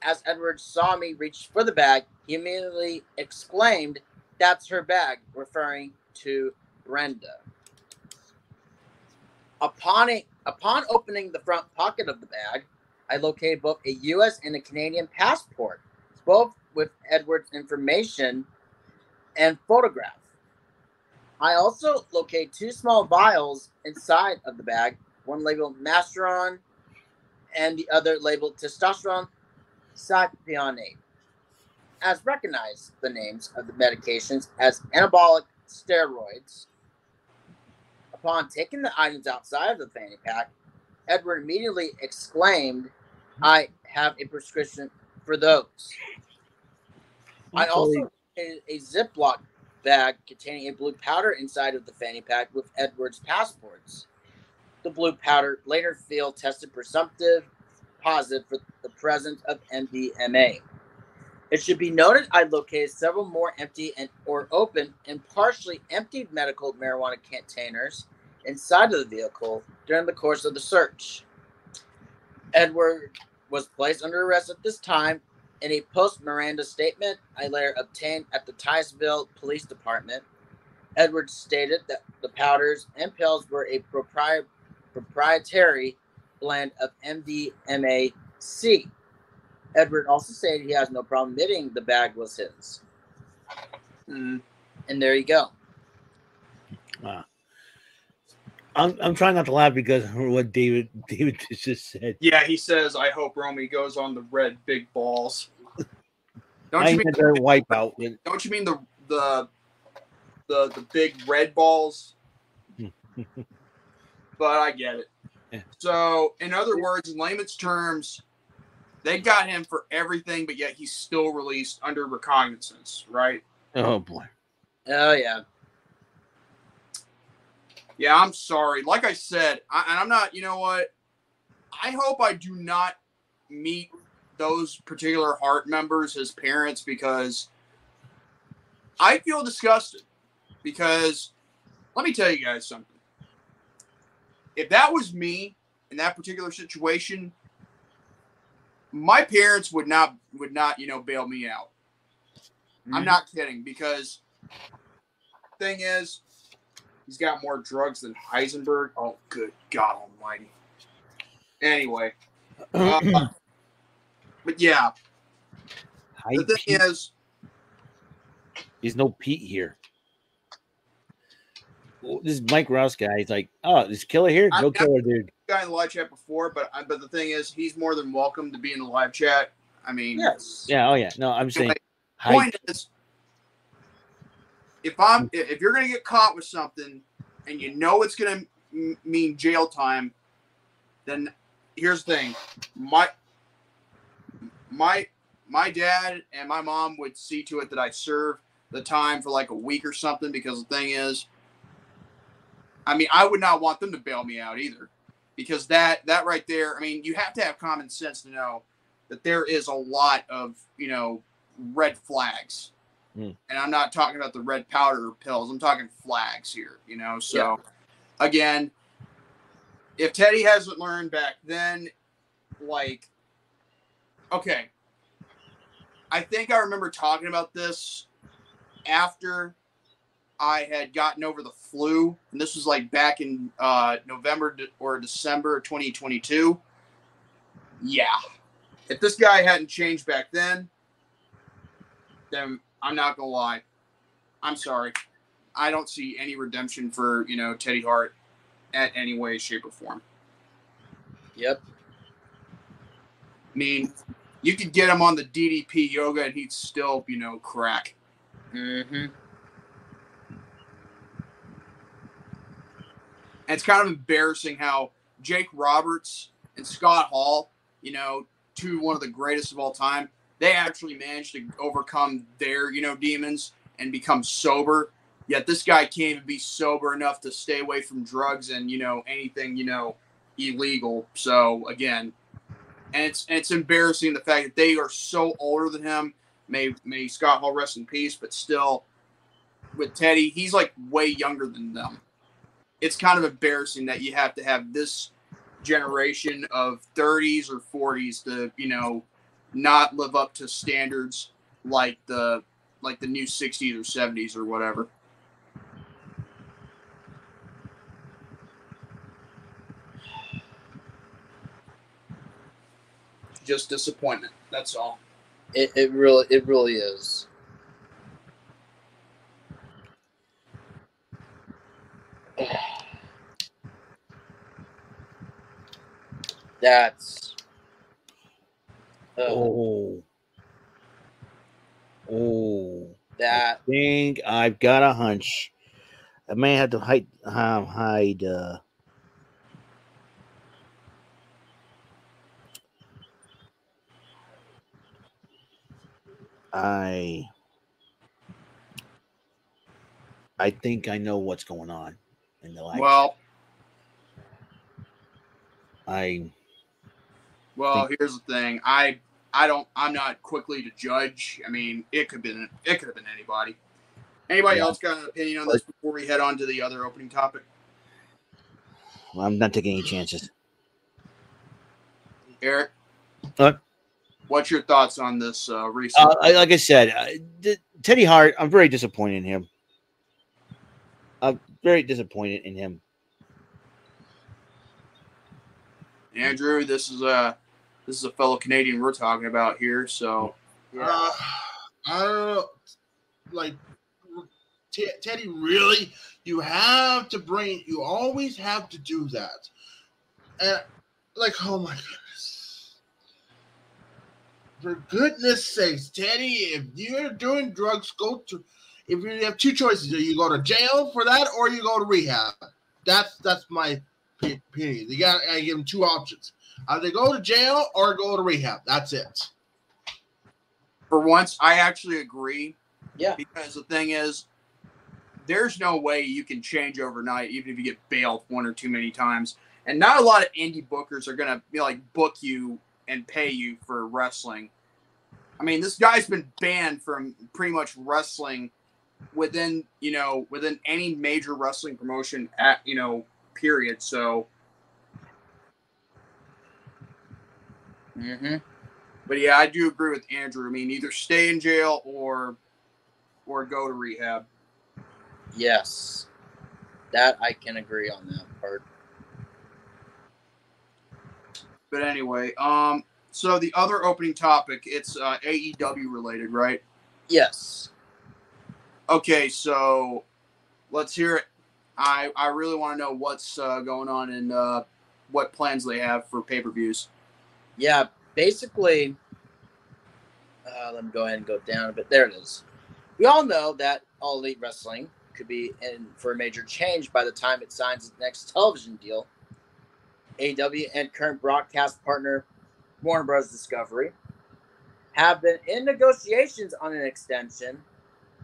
As Edward saw me reach for the bag, he immediately exclaimed, "That's her bag," referring to Brenda. Upon opening the front pocket of the bag, I located both a U.S. and a Canadian passport, both with Edward's information and photograph. I also locate two small vials inside of the bag, one labeled Masteron and the other labeled Testosterone Sationate, as recognized the names of the medications as anabolic steroids. Upon taking the items outside of the fanny pack, Edward immediately exclaimed, "I have a prescription for those." I also located a Ziploc bag containing a blue powder inside of the fanny pack with Edward's passports. The blue powder later field tested presumptive positive for the presence of MDMA. It should be noted I located several more empty or open and partially emptied medical marijuana containers inside of the vehicle during the course of the search. Edward was placed under arrest at this time In a post-Miranda statement I later obtained at the Titusville Police Department, Edwards stated that the powders and pills were a proprietary blend of MDMA-C. Edward also stated he has no problem admitting the bag was his. And there you go. Wow. I'm trying not to laugh because of what David just said. Yeah, he says, I hope Romy goes on the red big balls. Don't you mean the big red balls? But I get it. Yeah. So, in other words, in layman's terms, they got him for everything, but yet he's still released under recognizance, right? Oh, boy. Oh, yeah. Yeah, I'm sorry. Like I said, I'm not, you know what? I hope I do not meet those particular Hart members as parents because I feel disgusted. Because let me tell you guys something. If that was me in that particular situation, my parents would not, you know, bail me out. Mm-hmm. I'm not kidding because thing is, he's got more drugs than Heisenberg. Oh, good God almighty. Anyway. But, yeah. The thing is. There's no Pete here. This Mike Rouse guy. He's like, oh, this killer here? No killer, dude. Guy in the live chat before, but the thing is, he's more than welcome to be in the live chat. I mean. Yes. Yeah, oh, yeah. No, I'm saying. The point is. If you're gonna get caught with something, and you know it's gonna mean jail time, then here's the thing: my dad and my mom would see to it that I serve the time for like a week or something. Because the thing is, I mean, I would not want them to bail me out either, because that right there, I mean, you have to have common sense to know that there is a lot of, you know, red flags. And I'm not talking about the red powder pills. I'm talking flags here, you know. So, yeah. Again, if Teddy hasn't learned back then, like, okay. I think I remember talking about this after I had gotten over the flu. And this was, like, back in November or December 2022. Yeah. If this guy hadn't changed back then I'm not going to lie. I'm sorry. I don't see any redemption for, you know, Teddy Hart at any way, shape, or form. Yep. I mean, you could get him on the DDP yoga and he'd still, you know, crack. Mm-hmm. And it's kind of embarrassing how Jake Roberts and Scott Hall, you know, one of the greatest of all time, they actually managed to overcome their, you know, demons and become sober. Yet this guy can't even be sober enough to stay away from drugs and, you know, anything, you know, illegal. So, again, and it's embarrassing the fact that they are so older than him. May Scott Hall rest in peace, but still, with Teddy, he's, like, way younger than them. It's kind of embarrassing that you have to have this generation of 30s or 40s to, you know, not live up to standards like the new 60s or 70s or whatever. Just disappointment, that's all. It really is. That's Oh, that. I think I've got a hunch. I may have to hide. I think I know what's going on in the life. Well, here's the thing. I'm not quickly to judge. I mean, it could have been anybody. Anybody else got an opinion on this before we head on to the other opening topic? Well, I'm not taking any chances. Eric? What's your thoughts on this recent? Like I said, Teddy Hart, I'm very disappointed in him. I'm very disappointed in him. Andrew, this is a fellow Canadian we're talking about here, so yeah. I don't know, like Teddy, really, you have to bring, you always have to do that, and like, oh my goodness, for goodness sakes, Teddy, if you're doing drugs, go to. If you have two choices, you go to jail for that, or you go to rehab. That's my opinion. You got to give them two options: either go to jail or go to rehab. That's it. For once, I actually agree. Yeah. Because the thing is, there's no way you can change overnight, even if you get bailed one or too many times. And not a lot of indie bookers are gonna book you and pay you for wrestling. I mean, this guy's been banned from pretty much wrestling. Within any major wrestling promotion at period. So, But yeah, I do agree with Andrew. I mean, either stay in jail or go to rehab. Yes, that I can agree on that part. But anyway, so the other opening topic, it's AEW related, right? Yes. Okay, so let's hear it. I really want to know what's going on and what plans they have for pay-per-views. Yeah, basically, let me go ahead and go down a bit. There it is. We all know that All Elite Wrestling could be in for a major change by the time it signs its next television deal. AEW and current broadcast partner Warner Bros. Discovery have been in negotiations on an extension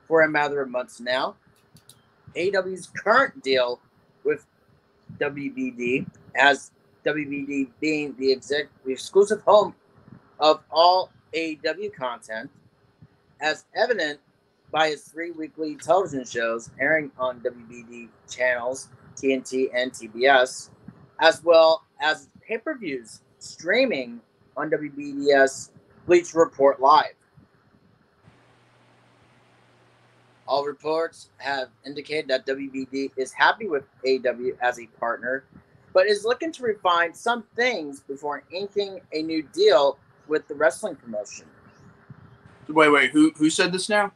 for a matter of months now. AEW's current deal with WBD has WBD being the exclusive home of all AEW content, as evident by its three weekly television shows airing on WBD channels, TNT and TBS, as well as pay-per-views streaming on WBD's Bleacher Report Live. All reports have indicated that WBD is happy with AEW as a partner, but is looking to refine some things before inking a new deal with the wrestling promotion. Wait, who said this now?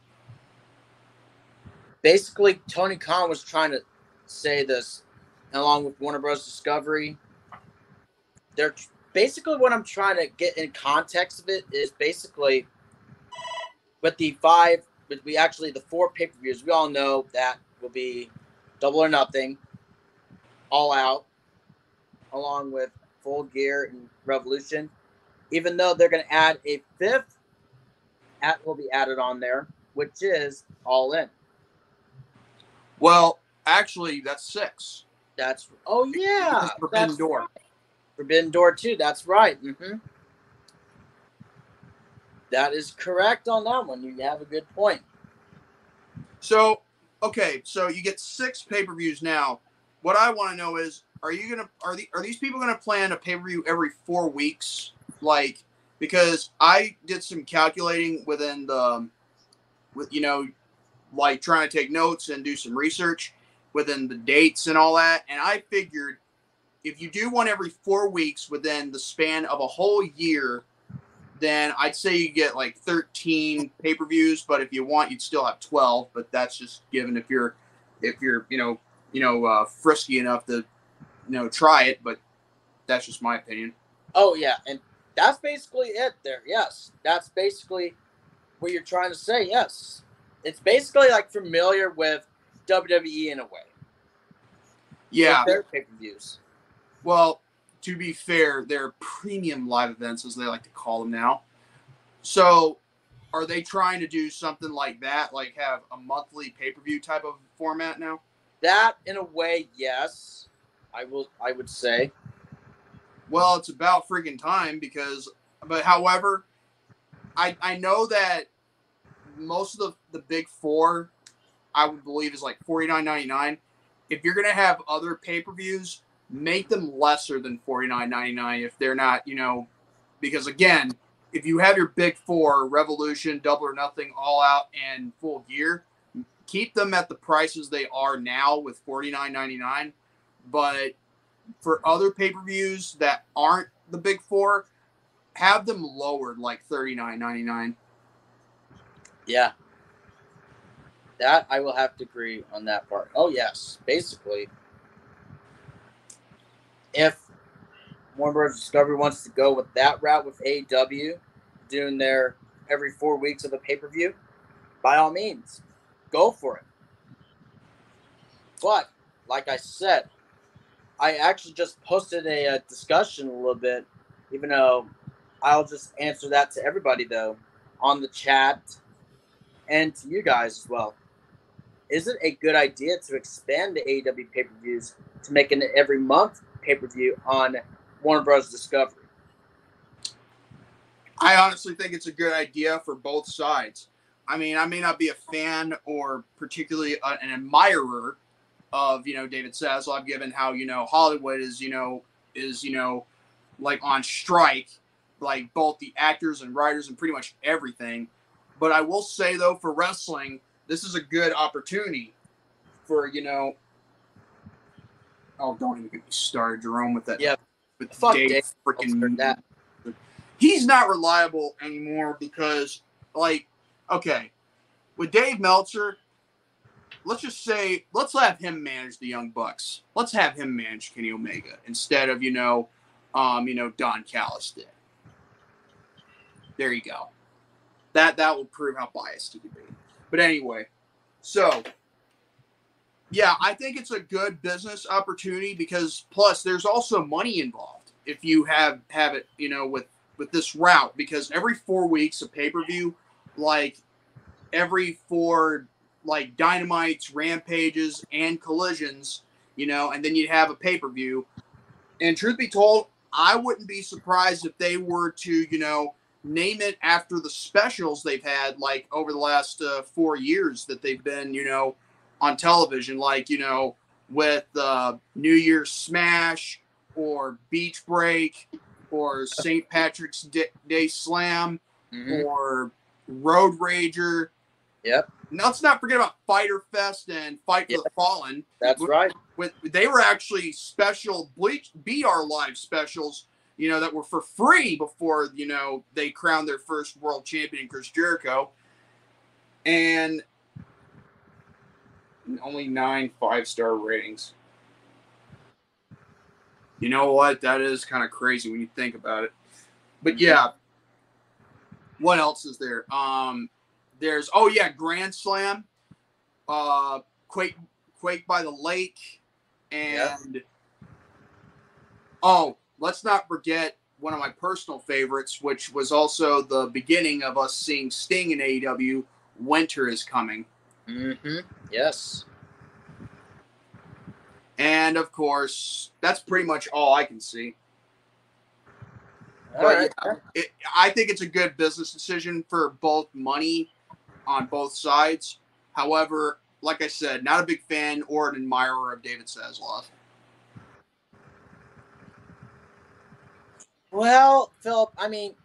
Basically, Tony Khan was trying to say this, along with Warner Bros. Discovery. They're basically, what I'm trying to get in context of it is basically with the five. But the four pay-per-views, we all know that will be Double or Nothing, All Out, along with Full Gear and Revolution, even though they're going to add a fifth that will be added on there, which is All In. Well, actually, that's six. Oh, yeah. Forbidden Door. Right. Forbidden Door 2, that's right. Mm-hmm. That is correct on that one. You have a good point. So, okay, so you get six pay-per-views now. What I want to know is, are these people gonna plan a pay-per-view every 4 weeks? Like, because I did some calculating within the, trying to take notes and do some research within the dates and all that, and I figured if you do one every 4 weeks within the span of a whole year, then I'd say you get like 13 pay-per-views, but if you want, you'd still have 12. But that's just given if you're frisky enough to try it. But that's just my opinion. Oh yeah, and that's basically it. There, yes, that's basically what you're trying to say. Yes, it's basically like familiar with WWE in a way. Yeah, with their pay-per-views. Well, to be fair, they're premium live events, as they like to call them now. So are they trying to do something like that, like have a monthly pay-per-view type of format now? That, in a way, yes, I would say. Well, it's about freaking time however, I know that most of the big four, I would believe, is like $49.99. If you're going to have other pay-per-views, make them lesser than $49.99 if they're not, because again, if you have your big four, Revolution, Double or Nothing, All Out, and Full Gear, keep them at the prices they are now with $49.99. But for other pay-per-views that aren't the big four, have them lowered like $39.99. Yeah. That I will have to agree on that part. Oh, yes. Basically, if Warner Bros. Discovery wants to go with that route with AEW, doing their every 4 weeks of a pay-per-view, by all means, go for it. But, like I said, I actually just posted a discussion a little bit, even though I'll just answer that to everybody, though, on the chat and to you guys as well. Is it a good idea to expand the AEW pay-per-views to make an every month pay-per-view on Warner Bros. Discovery? I honestly think it's a good idea for both sides. I mean, I may not be a fan or particularly an admirer of, you know, David Zaslav, given how, you know, Hollywood is, you know, like on strike, like both the actors and writers and pretty much everything. But I will say, though, for wrestling, this is a good opportunity for, you know, oh, don't even get me started, Jerome, with that. Yeah. With fuck Dave freaking that. He's not reliable anymore because, like, okay, with Dave Meltzer, let's just say, let's have him manage the Young Bucks. Let's have him manage Kenny Omega instead of, you know, Don Callis did. There you go. That will prove how biased he could be. But anyway, so yeah, I think it's a good business opportunity because plus there's also money involved if you have it, you know, with this route, because every 4 weeks of pay-per-view, like every four like Dynamites, Rampages, and Collisions, you know, and then you'd have a pay-per-view. And truth be told, I wouldn't be surprised if they were to, you know, name it after the specials they've had, like, over the last 4 years that they've been, you know, on television, like, you know, with New Year's Smash or Beach Break or St. Patrick's Day Slam or Road Rager. Yep. Now, let's not forget about Fighter Fest and Fight for the Fallen. That's right. They were actually special BR Live specials, you know, that were for free before, you know, they crowned their first world champion, Chris Jericho. And only 9 5-star ratings. You know what? That is kind of crazy when you think about it. But yeah, what else is there? There's, oh yeah, Grand Slam, Quake by the Lake, and oh, let's not forget one of my personal favorites, which was also the beginning of us seeing Sting in AEW, Winter Is Coming. Yes. And, of course, that's pretty much all I can see. All right. I think it's a good business decision for both money on both sides. However, like I said, not a big fan or an admirer of David Zaslav. Well, Philip, I mean,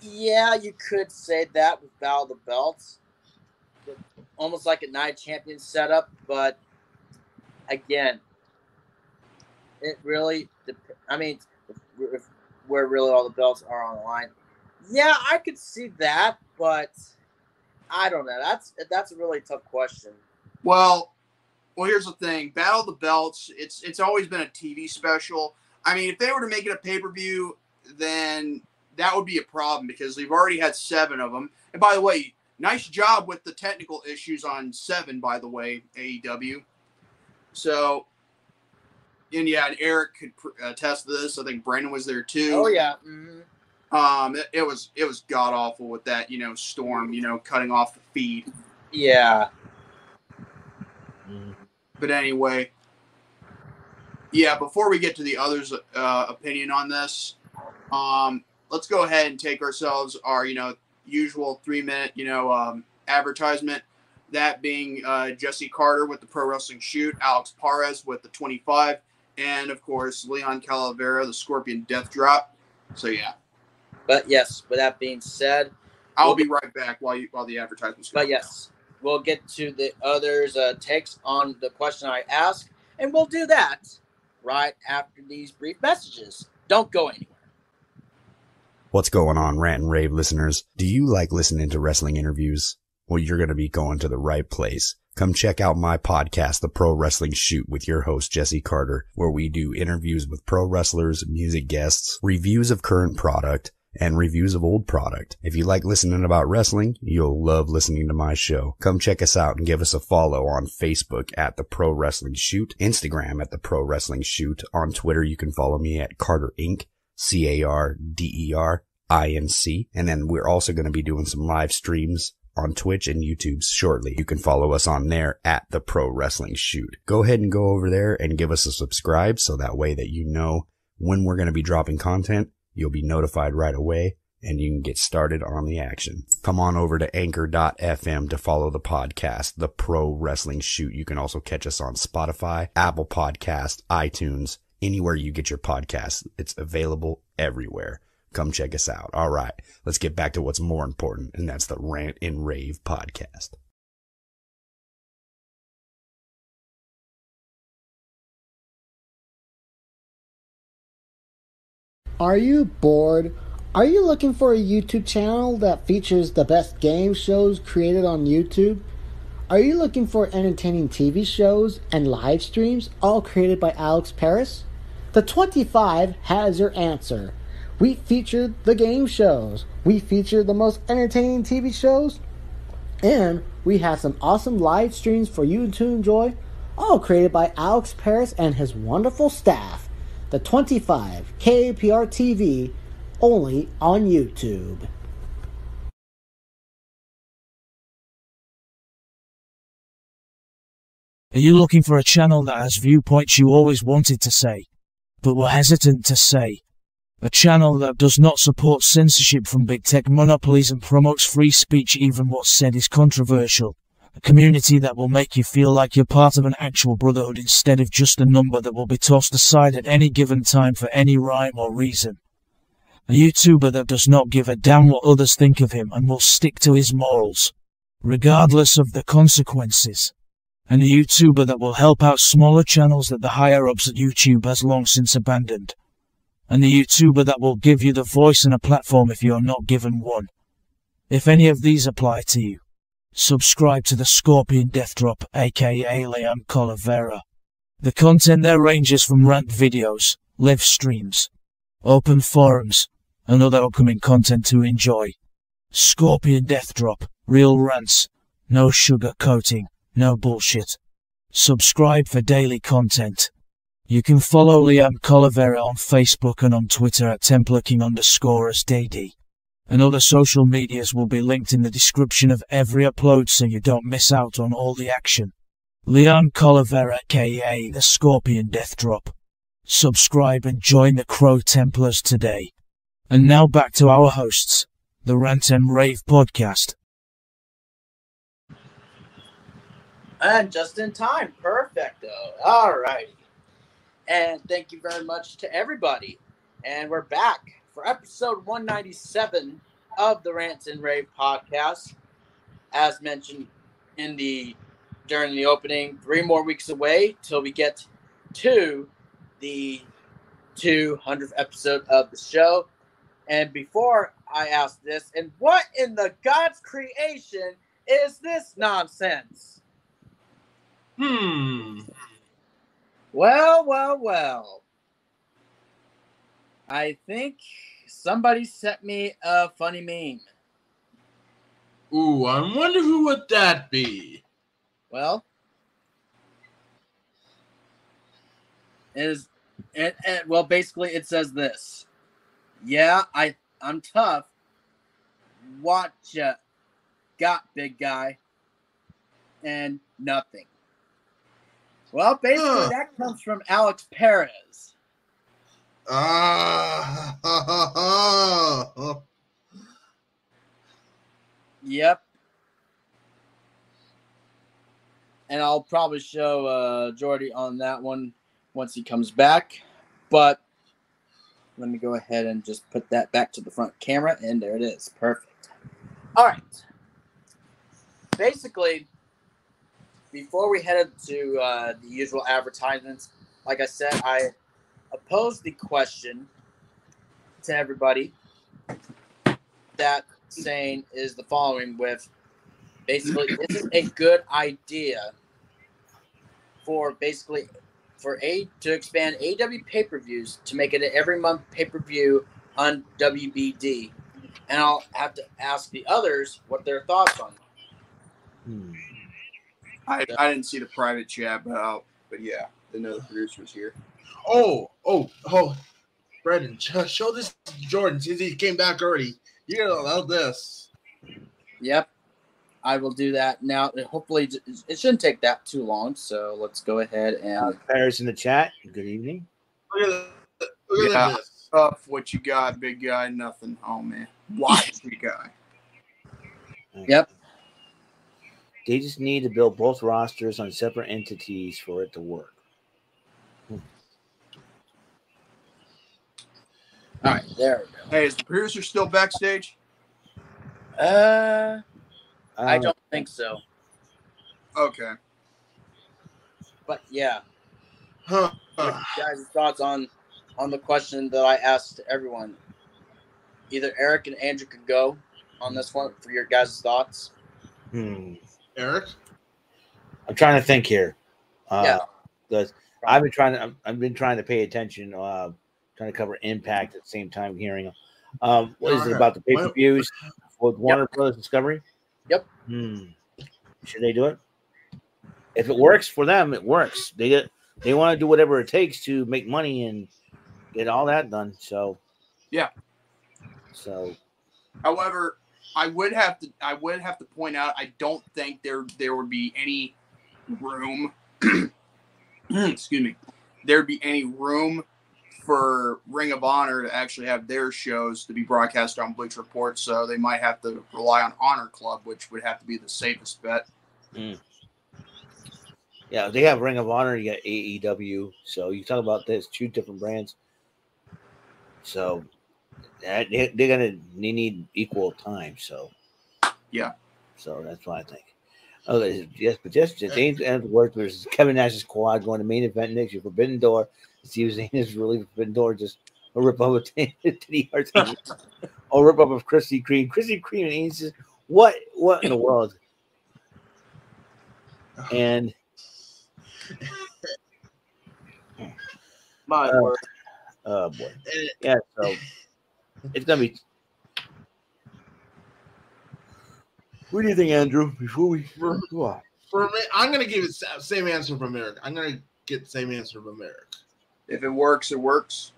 yeah, you could say that with Battle of the Belts. Almost like a Night Champion setup, but again, it really I mean, if where really all the belts are online. Yeah, I could see that, but I don't know. That's a really tough question. Well, here's the thing. Battle of the Belts, it's always been a TV special. I mean, if they were to make it a pay-per-view, then that would be a problem because they've already had 7 of them. And by the way, nice job with the technical issues on 7, by the way, AEW. So, and yeah, and Eric could attest to this. I think Brandon was there too. Oh yeah. It was god awful with that, you know, storm, you know, cutting off the feed. Yeah. But anyway, yeah, before we get to the others' opinion on this, let's go ahead and take ourselves our, you know, usual 3-minute, you know, advertisement. That being Jesse Carter with the Pro Wrestling Shoot, Alex Paris with the 25, and of course Leon Calavera, the Scorpion Death Drop. So yeah. But yes, with that being said, I'll be right back while the advertisements go. But yes, we'll get to the others' takes on the question I asked, and we'll do that right after these brief messages. Don't go anywhere. What's going on, Rant and Rave listeners? Do you like listening to wrestling interviews? Well, you're going to be going to the right place. Come check out my podcast, The Pro Wrestling Shoot, with your host, Jesse Carter, where we do interviews with pro wrestlers, music guests, reviews of current product, and reviews of old product. If you like listening about wrestling, you'll love listening to my show. Come check us out and give us a follow on Facebook at The Pro Wrestling Shoot, Instagram at The Pro Wrestling Shoot. On Twitter, you can follow me at Carter Inc., C-A-R-D-E-R-I-N-C. And then we're also going to be doing some live streams on Twitch and YouTube shortly. You can follow us on there at The Pro Wrestling Shoot. Go ahead and go over there and give us a subscribe so that way that you know when we're going to be dropping content. You'll be notified right away and you can get started on the action. Come on over to anchor.fm to follow the podcast, The Pro Wrestling Shoot. You can also catch us on Spotify, Apple Podcasts, iTunes, anywhere you get your podcasts. It's available everywhere. Come check us out. All right, let's get back to what's more important, and that's the Rant and Rave podcast. Are you bored? Are you looking for a YouTube channel that features the best game shows created on YouTube? Are you looking for entertaining TV shows and live streams, all created by Alex Paris? The 25 has your answer. We feature the game shows, we feature the most entertaining TV shows, and we have some awesome live streams for you to enjoy, all created by Alex Paris and his wonderful staff. The 25, KAPR TV, only on YouTube. Are you looking for a channel that has viewpoints you always wanted to say, but were hesitant to say? A channel that does not support censorship from big tech monopolies and promotes free speech, even what's said is controversial. A community that will make you feel like you're part of an actual brotherhood instead of just a number that will be tossed aside at any given time for any rhyme or reason. A YouTuber that does not give a damn what others think of him and will stick to his morals, regardless of the consequences. And a YouTuber that will help out smaller channels that the higher-ups at YouTube has long since abandoned. And the YouTuber that will give you the voice and a platform if you're not given one. If any of these apply to you, subscribe to the Scorpion Death Drop, aka Liam Colavera. The content there ranges from rant videos, live streams, open forums, and other upcoming content to enjoy. Scorpion Death Drop, real rants, no sugar coating, no bullshit. Subscribe for daily content. You can follow Liam Colavera on Facebook and on Twitter at Templerking_asDD. And other social medias will be linked in the description of every upload so you don't miss out on all the action. Liam Colavera, aka the Scorpion Death Drop. Subscribe and join the Crow Templars today. And now back to our hosts, the Rant N Rave podcast. And just in time, perfecto. All righty. And thank you very much to everybody. And we're back for episode 197 of the Rants and Rave podcast. As mentioned during the opening, 3 more weeks away till we get to the 200th episode of the show. And before I ask this, and what in the God's creation is this nonsense? Well. I think somebody sent me a funny meme. Ooh, I wonder who would that be? Well, basically it says this. Yeah, I'm tough. Watch ya. Got big guy. And nothing. Well, basically, that comes from Alex Perez. Yep. And I'll probably show Jordy on that one once he comes back. But Let me go ahead and just put that back to the front camera, and there it is. Perfect. All right. Basically, before we headed to the usual advertisements, like I said, I posed the question to everybody that saying is the following with, basically, is it a good idea for basically for A to expand AEW pay-per-views to make it an every-month pay-per-view on WBD? And I'll have to ask the others what their thoughts on it. I didn't see the private chat, but yeah, didn't know the producer was here. Oh, Brendan, show this to Jordan since he came back already. You're going to love this. Yep. I will do that now. Hopefully, it shouldn't take that too long. So let's go ahead and. Paris in the chat. Good evening. Look at this. What you got, big guy? Nothing. Oh man, watch the guy. Yep. They just need to build both rosters on separate entities for it to work. All right, there we go. Hey, is the producer still backstage? I don't think so. Okay. But yeah. Guys' thoughts on the question that I asked to everyone. Either Eric and Andrew could go on this one for your guys' thoughts. Eric? I'm trying to think here. Yeah. I've been trying to pay attention, trying to cover Impact at the same time hearing. What is it about the pay-per-views with Warner Bros. Discovery? Yep. Should they do it? If it works for them, it works. They want to do whatever it takes to make money and get all that done. So yeah. So, however, I would have to point out I don't think there would be any room. Excuse me. There'd be any room for Ring of Honor to actually have their shows to be broadcast on Bleacher Report, so they might have to rely on Honor Club, which would have to be the safest bet. Yeah, they have Ring of Honor, you got AEW, so you talk about this, two different brands. So they need equal time, so. Yeah. So that's what I think. Okay, yes, but just James Ellsworth versus Kevin Nash's quad going to main event next year, Forbidden Door. It's using his really forbidden door, just a rip up of Teddy Hart, or rip up of Krispy Kreme. Krispy Kreme and Ains says, what in the world? And my word. Boy. Yeah, so it's gonna be. What do you think, Andrew? Before we go on. I'm gonna give it the same answer from Eric. I'm gonna get the same answer from Eric. If it works, it works.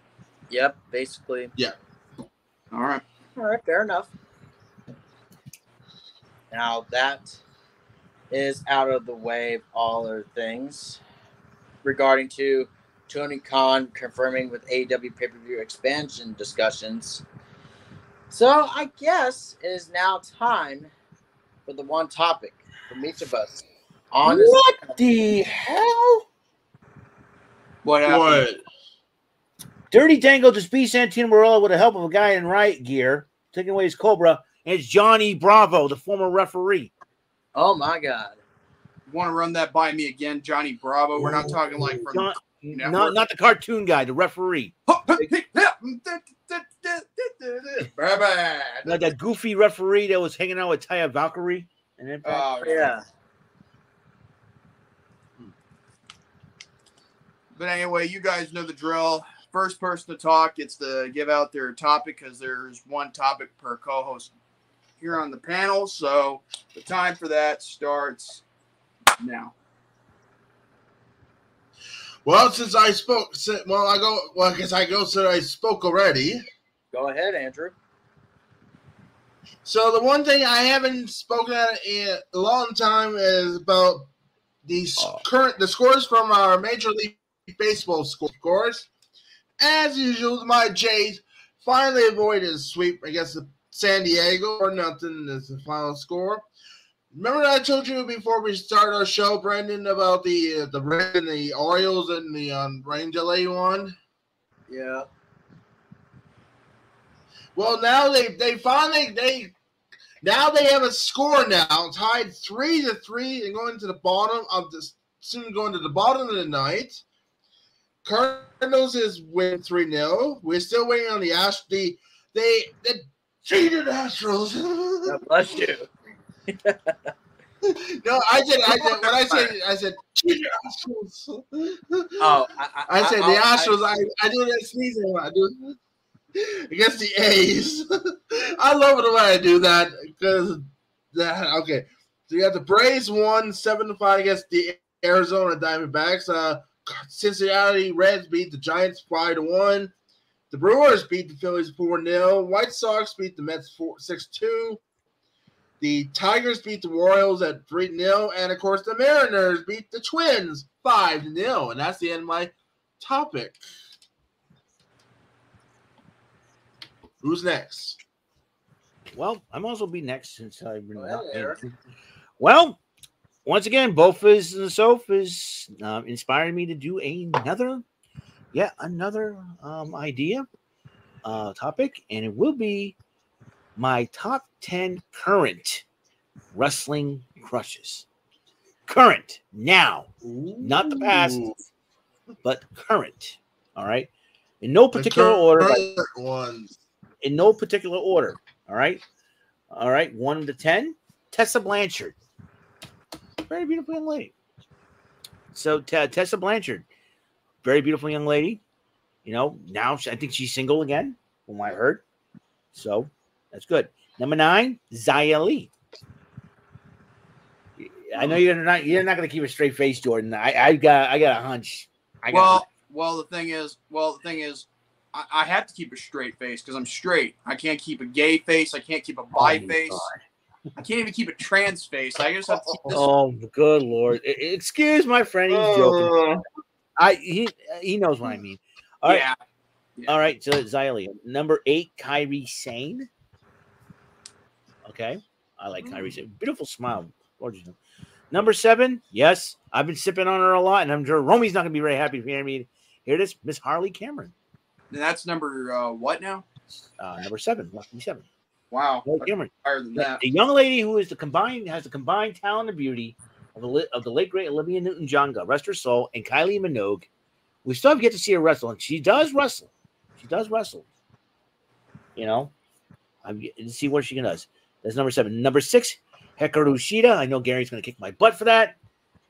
Yep, basically. Yeah. All right, fair enough. Now that is out of the way of all other things. Regarding to Tony Khan confirming with AEW pay-per-view expansion discussions. So I guess it is now time for the one topic from each of us. What the hell? What happened? Dirty Dango just beat Santino Marella with the help of a guy in riot gear, taking away his Cobra, and it's Johnny Bravo, the former referee. Oh, my God. You want to run that by me again, Johnny Bravo? We're not talking like from not the cartoon guy, the referee. Like that goofy referee that was hanging out with Taya Valkyrie. And yeah. But anyway, you guys know the drill. First person to talk gets to give out their topic because there's one topic per co-host here on the panel. So the time for that starts now. Well, since I spoke, I spoke already. Go ahead, Andrew. So the one thing I haven't spoken at in a long time is about the scores from our Major League Baseball scores. As usual, my Jays finally avoided a sweep against the San Diego, 4-0 is the final score. Remember I told you before we start our show, Brendan, about the Orioles and the rain delay one? Yeah. Well, now they finally have a score now, tied 3-3 and going to the bottom of this, soon going to the bottom of the night. Cardinals is win 3-0. We're still waiting on the Astros. They cheated Astros. God bless you. No, I said cheated Astros. Oh, I said the Astros. I do that sneezing. I do against the A's. I love it when I do that because that okay. So you got the Braves won 7-5 against the Arizona Diamondbacks. Cincinnati Reds beat the Giants 5-1. The Brewers beat the Phillies 4-0. White Sox beat the Mets 6-2. The Tigers beat the Royals at 3-0. And, of course, the Mariners beat the Twins 5-0. And that's the end of my topic. Who's next? Well, I'm also be next since I've been out there. Well, once again, Bofas and the Sofas inspired me to do another idea, topic, and it will be my top 10 current wrestling crushes. Current, now, not the past, but current. All right, in no particular order. In no particular order. All right, 1 to 10. Tessa Blanchard. Very beautiful young lady. So Tessa Blanchard, very beautiful young lady. You know, now I think she's single again, from what I heard. So that's good. Number 9, Xia Li. I know you're not going to keep a straight face, Jordan. I got a hunch. The thing is, I have to keep a straight face because I'm straight. I can't keep a gay face. I can't keep a bi face. God. I can't even keep a trans face. I just have to keep this. Oh, good Lord. Excuse my friend. He's joking. He knows what I mean. All right. Yeah. Yeah. All right. So, Xia Li. Number 8, Kairi Sane. Okay. I like Kairi Sane. Beautiful smile. Gorgeous. Number 7. Yes. I've been sipping on her a lot, and I'm sure Romy's not going to be very happy to hear this. Miss Harley Cameron. And that's number what now? Number 7. Lucky 7. Wow, the young lady who is has the combined talent and beauty of the late great Olivia Newton-John, God rest her soul, and Kylie Minogue. We still have yet to see her wrestle, and she does wrestle. You know, I'm to see what she does. That's number 7. Number 6, Hikaru Shida. I know Gary's going to kick my butt for that,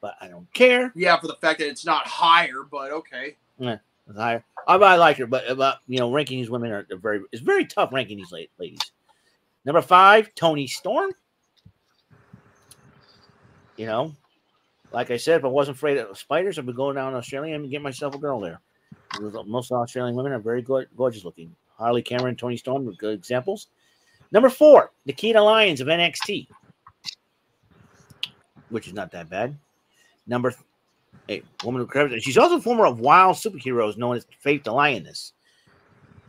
but I don't care. Yeah, for the fact that it's not higher, but okay. Yeah, it's higher. I like her, but you know, ranking these women are it's very tough ranking these ladies. Number 5, Toni Storm. You know, like I said, if I wasn't afraid of spiders, I'd be going down to Australia and get myself a girl there. Most Australian women are very gorgeous looking. Harley Cameron, Toni Storm were good examples. Number 4, Nikita Lyons of NXT, which is not that bad. Number 8, woman of courage. She's also a former of Wild Superheroes, known as Faith the Lioness.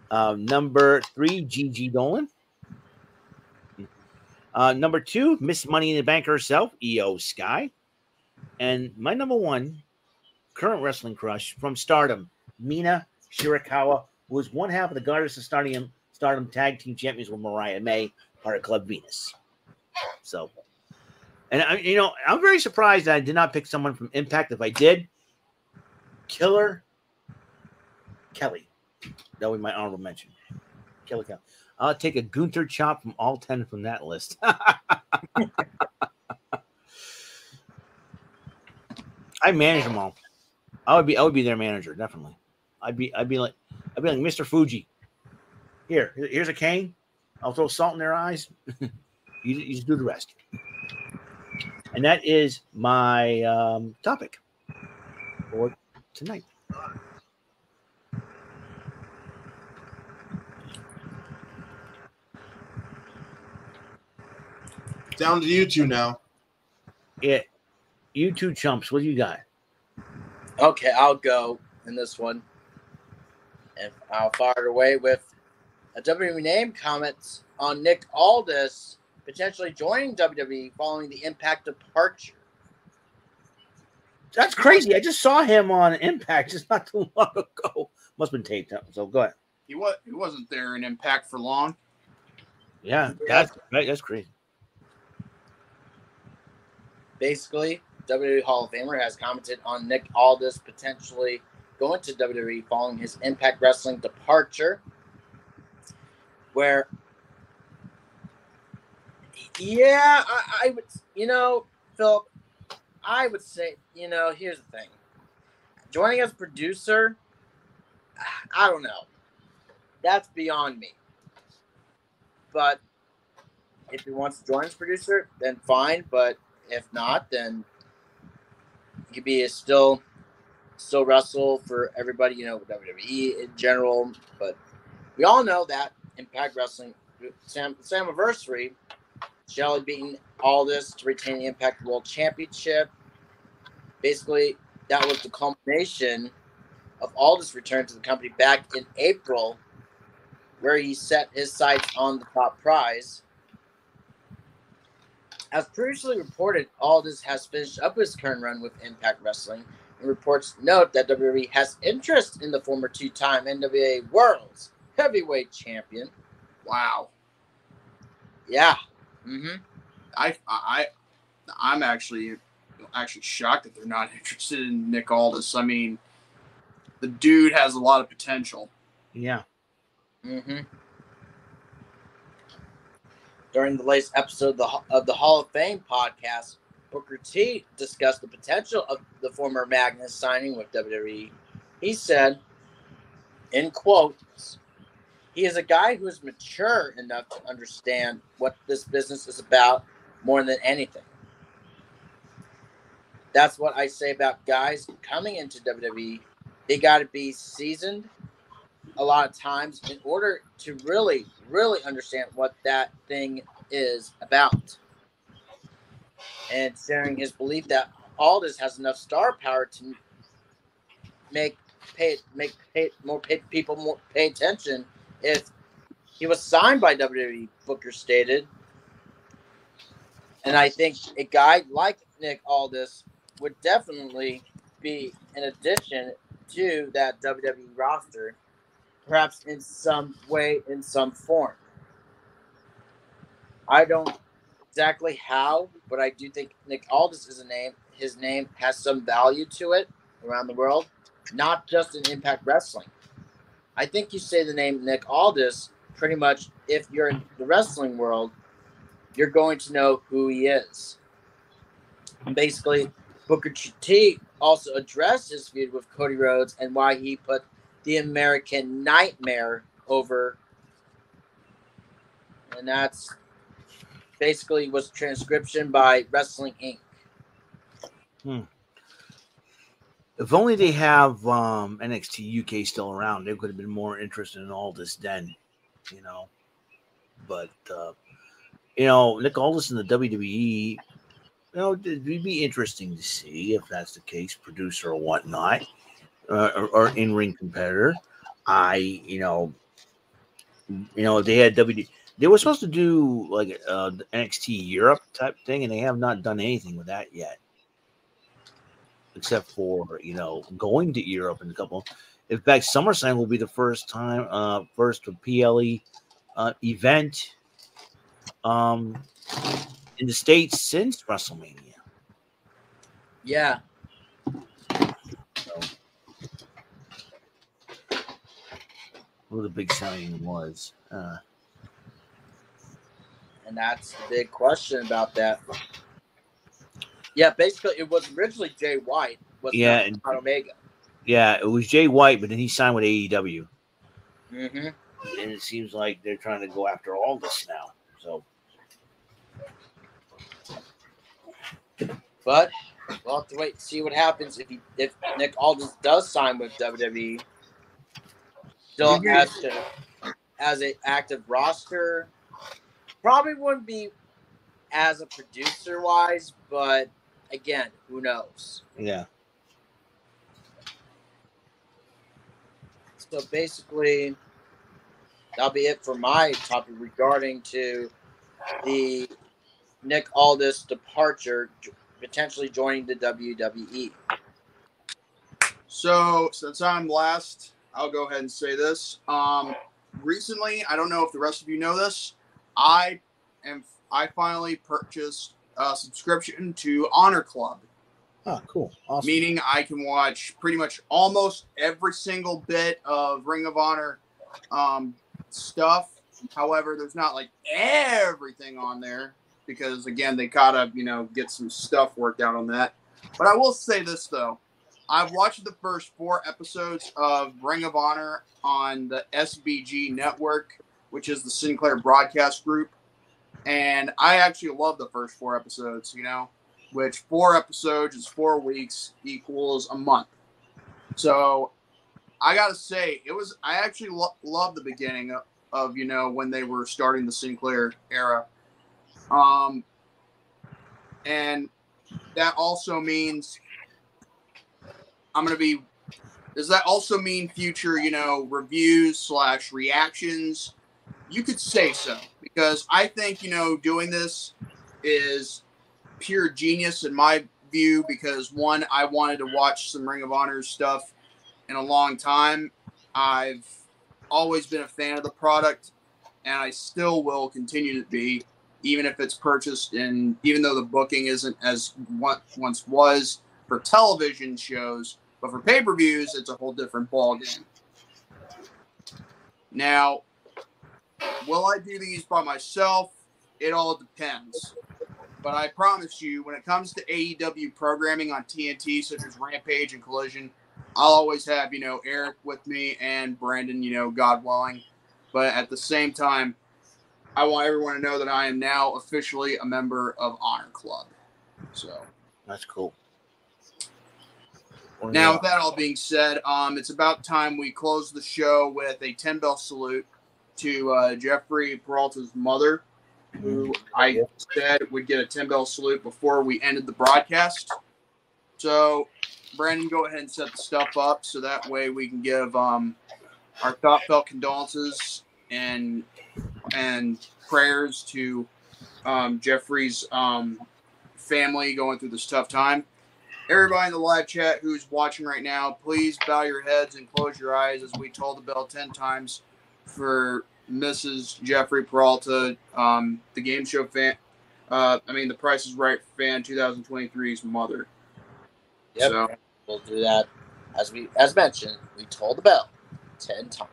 Number 3, Gigi Dolan. Number 2, Miss Money in the Bank herself, Io Sky. And my number 1 current wrestling crush from Stardom, Mina Shirakawa, who was one half of the Goddess of Stardom Tag Team Champions with Mariah May, part of Club Venus. So, and I'm very surprised that I did not pick someone from Impact. If I did, Killer Kelly. That would be my honorable mention. Killer Kelly. I'll take a Gunther chop from all 10 from that list. I manage them all. I would be their manager, definitely. I'd be like Mr. Fuji. Here's a cane. I'll throw salt in their eyes. You just do the rest. And that is my topic for tonight. Down to you two now. Yeah. You two chumps. What do you got? Okay, I'll go in this one. And I'll fire away with a WWE name comments on Nick Aldis potentially joining WWE following the Impact departure. That's crazy. I just saw him on Impact just not too long ago. Must have been taped up. So go ahead. He wasn't there in Impact for long. Yeah, that's crazy. Basically, WWE Hall of Famer has commented on Nick Aldis potentially going to WWE following his Impact Wrestling departure, where, yeah, I would, you know, Philip, I would say, you know, here's the thing. Joining as producer, I don't know. That's beyond me. But if he wants to join as producer, then fine. But if not, then he could be still wrestle for everybody, you know, WWE in general. But we all know that Impact Wrestling, Slammiversary, Shelly beating Aldis to retain the Impact World Championship. Basically, that was the culmination of Aldis' return to the company back in April, where he set his sights on the top prize. As previously reported, Aldis has finished up his current run with Impact Wrestling, and reports note that WWE has interest in the former two-time NWA World's Heavyweight Champion. Wow. Yeah. Mm-hmm. I'm actually shocked that they're not interested in Nick Aldis. I mean, the dude has a lot of potential. Yeah. Mm-hmm. During the latest episode of the Hall of Fame podcast, Booker T discussed the potential of the former Magnus signing with WWE. He said, in quotes, "He is a guy who is mature enough to understand what this business is about more than anything. That's what I say about guys coming into WWE. They got to be seasoned a lot of times in order to really, really understand what that thing is about." And sharing his belief that Aldis has enough star power to make people pay attention if he was signed by WWE, Booker stated. "And I think a guy like Nick Aldis would definitely be an addition to that WWE roster, perhaps in some way, in some form. I don't exactly how, but I do think Nick Aldis is a name. His name has some value to it around the world, not just in Impact Wrestling. I think you say the name Nick Aldis, pretty much if you're in the wrestling world, you're going to know who he is." And basically, Booker T also addressed his feud with Cody Rhodes and why he put the American Nightmare over, and that's basically was transcription by Wrestling Inc. If only they have NXT UK still around, they could have been more interested in Aldis then, you know. But you know, Nick Aldis in the WWE, you know, it'd be interesting to see if that's the case, producer or whatnot. Or in-ring competitor. You know, they had they were supposed to do like NXT Europe type thing, and they have not done anything with that yet, except for, you know, going to Europe in a couple. In fact, SummerSlam will be the first time, first PLE event in the States since WrestleMania. Yeah. What the big signing was, and that's the big question about that. Yeah, basically, it was originally Jay White. And Omega. Yeah, it was Jay White, but then he signed with AEW. Mm-hmm. And it seems like they're trying to go after all this now. But we'll have to wait and see what happens if Nick Aldis does sign with WWE. Still as an active roster, probably wouldn't be as a producer wise, but again, who knows? Yeah. So basically, that'll be it for my topic regarding to the Nick Aldis departure, potentially joining the WWE. So since I'm last, I'll go ahead and say this. Recently, I don't know if the rest of you know this, I finally purchased a subscription to Honor Club. Oh, cool. Awesome. Meaning I can watch pretty much almost every single bit of Ring of Honor stuff. However, there's not like everything on there because, again, they gotta, you know, get some stuff worked out on that. But I will say this, though. I've watched the first 4 episodes of Ring of Honor on the SBG network, which is the Sinclair Broadcast Group. And I actually love the first 4 episodes, you know, which 4 episodes is 4 weeks equals a month. So I got to say, it was, I actually loved the beginning of, you know, when they were starting the Sinclair era. And that also means does that also mean future, you know, reviews / reactions? You could say so, because I think, you know, doing this is pure genius in my view, because one, I wanted to watch some Ring of Honor stuff in a long time. I've always been a fan of the product, and I still will continue to be, even if it's purchased, and even though the booking isn't as once was for television shows, but for pay-per-views, it's a whole different ballgame. Now, will I do these by myself? It all depends. But I promise you, when it comes to AEW programming on TNT, such as Rampage and Collision, I'll always have, you know, Eric with me and Brandon, you know, God willing. But at the same time, I want everyone to know that I am now officially a member of Honor Club. So that's cool. Now, with that all being said, it's about time we close the show with a 10-bell salute to Jeffrey Peralta's mother, who I said would get a 10-bell salute before we ended the broadcast. So, Brandon, go ahead and set the stuff up so that way we can give our heartfelt condolences and prayers to Jeffrey's family going through this tough time. Everybody in the live chat who's watching right now, please bow your heads and close your eyes as we toll the bell 10 times for Mrs. Jeffrey Peralta, the game show fan, The Price is Right fan, 2023's mother. Yep, so we'll do that. As mentioned, we toll the bell 10 times.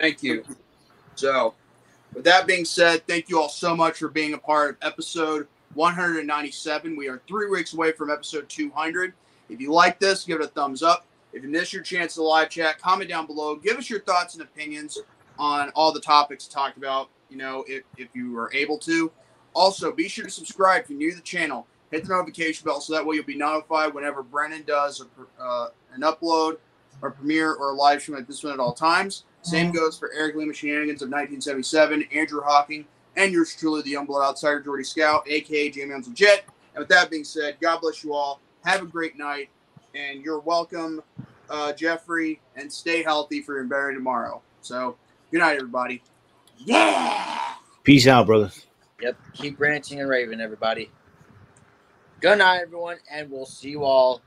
Thank you. So, with that being said, thank you all so much for being a part of episode 197. We are 3 weeks away from episode 200. If you like this, give it a thumbs up. If you missed your chance to live chat, comment down below. Give us your thoughts and opinions on all the topics talked about, you know, if you are able to. Also, be sure to subscribe if you're new to the channel. Hit the notification bell so that way you'll be notified whenever Brennan does an upload or premiere or a live stream like this one at all times. Same goes for Eric Lima Shenanigans of 1977, Andrew Hawking, and yours truly, the Youngblood Outsider, Jordy Scow, a.k.a. J-Man's Legit. And with that being said, God bless you all. Have a great night, and you're welcome, Jeffrey, and stay healthy for your very tomorrow. So, good night, everybody. Yeah! Peace out, brother. Yep, keep ranting and raving, everybody. Good night, everyone, and we'll see you all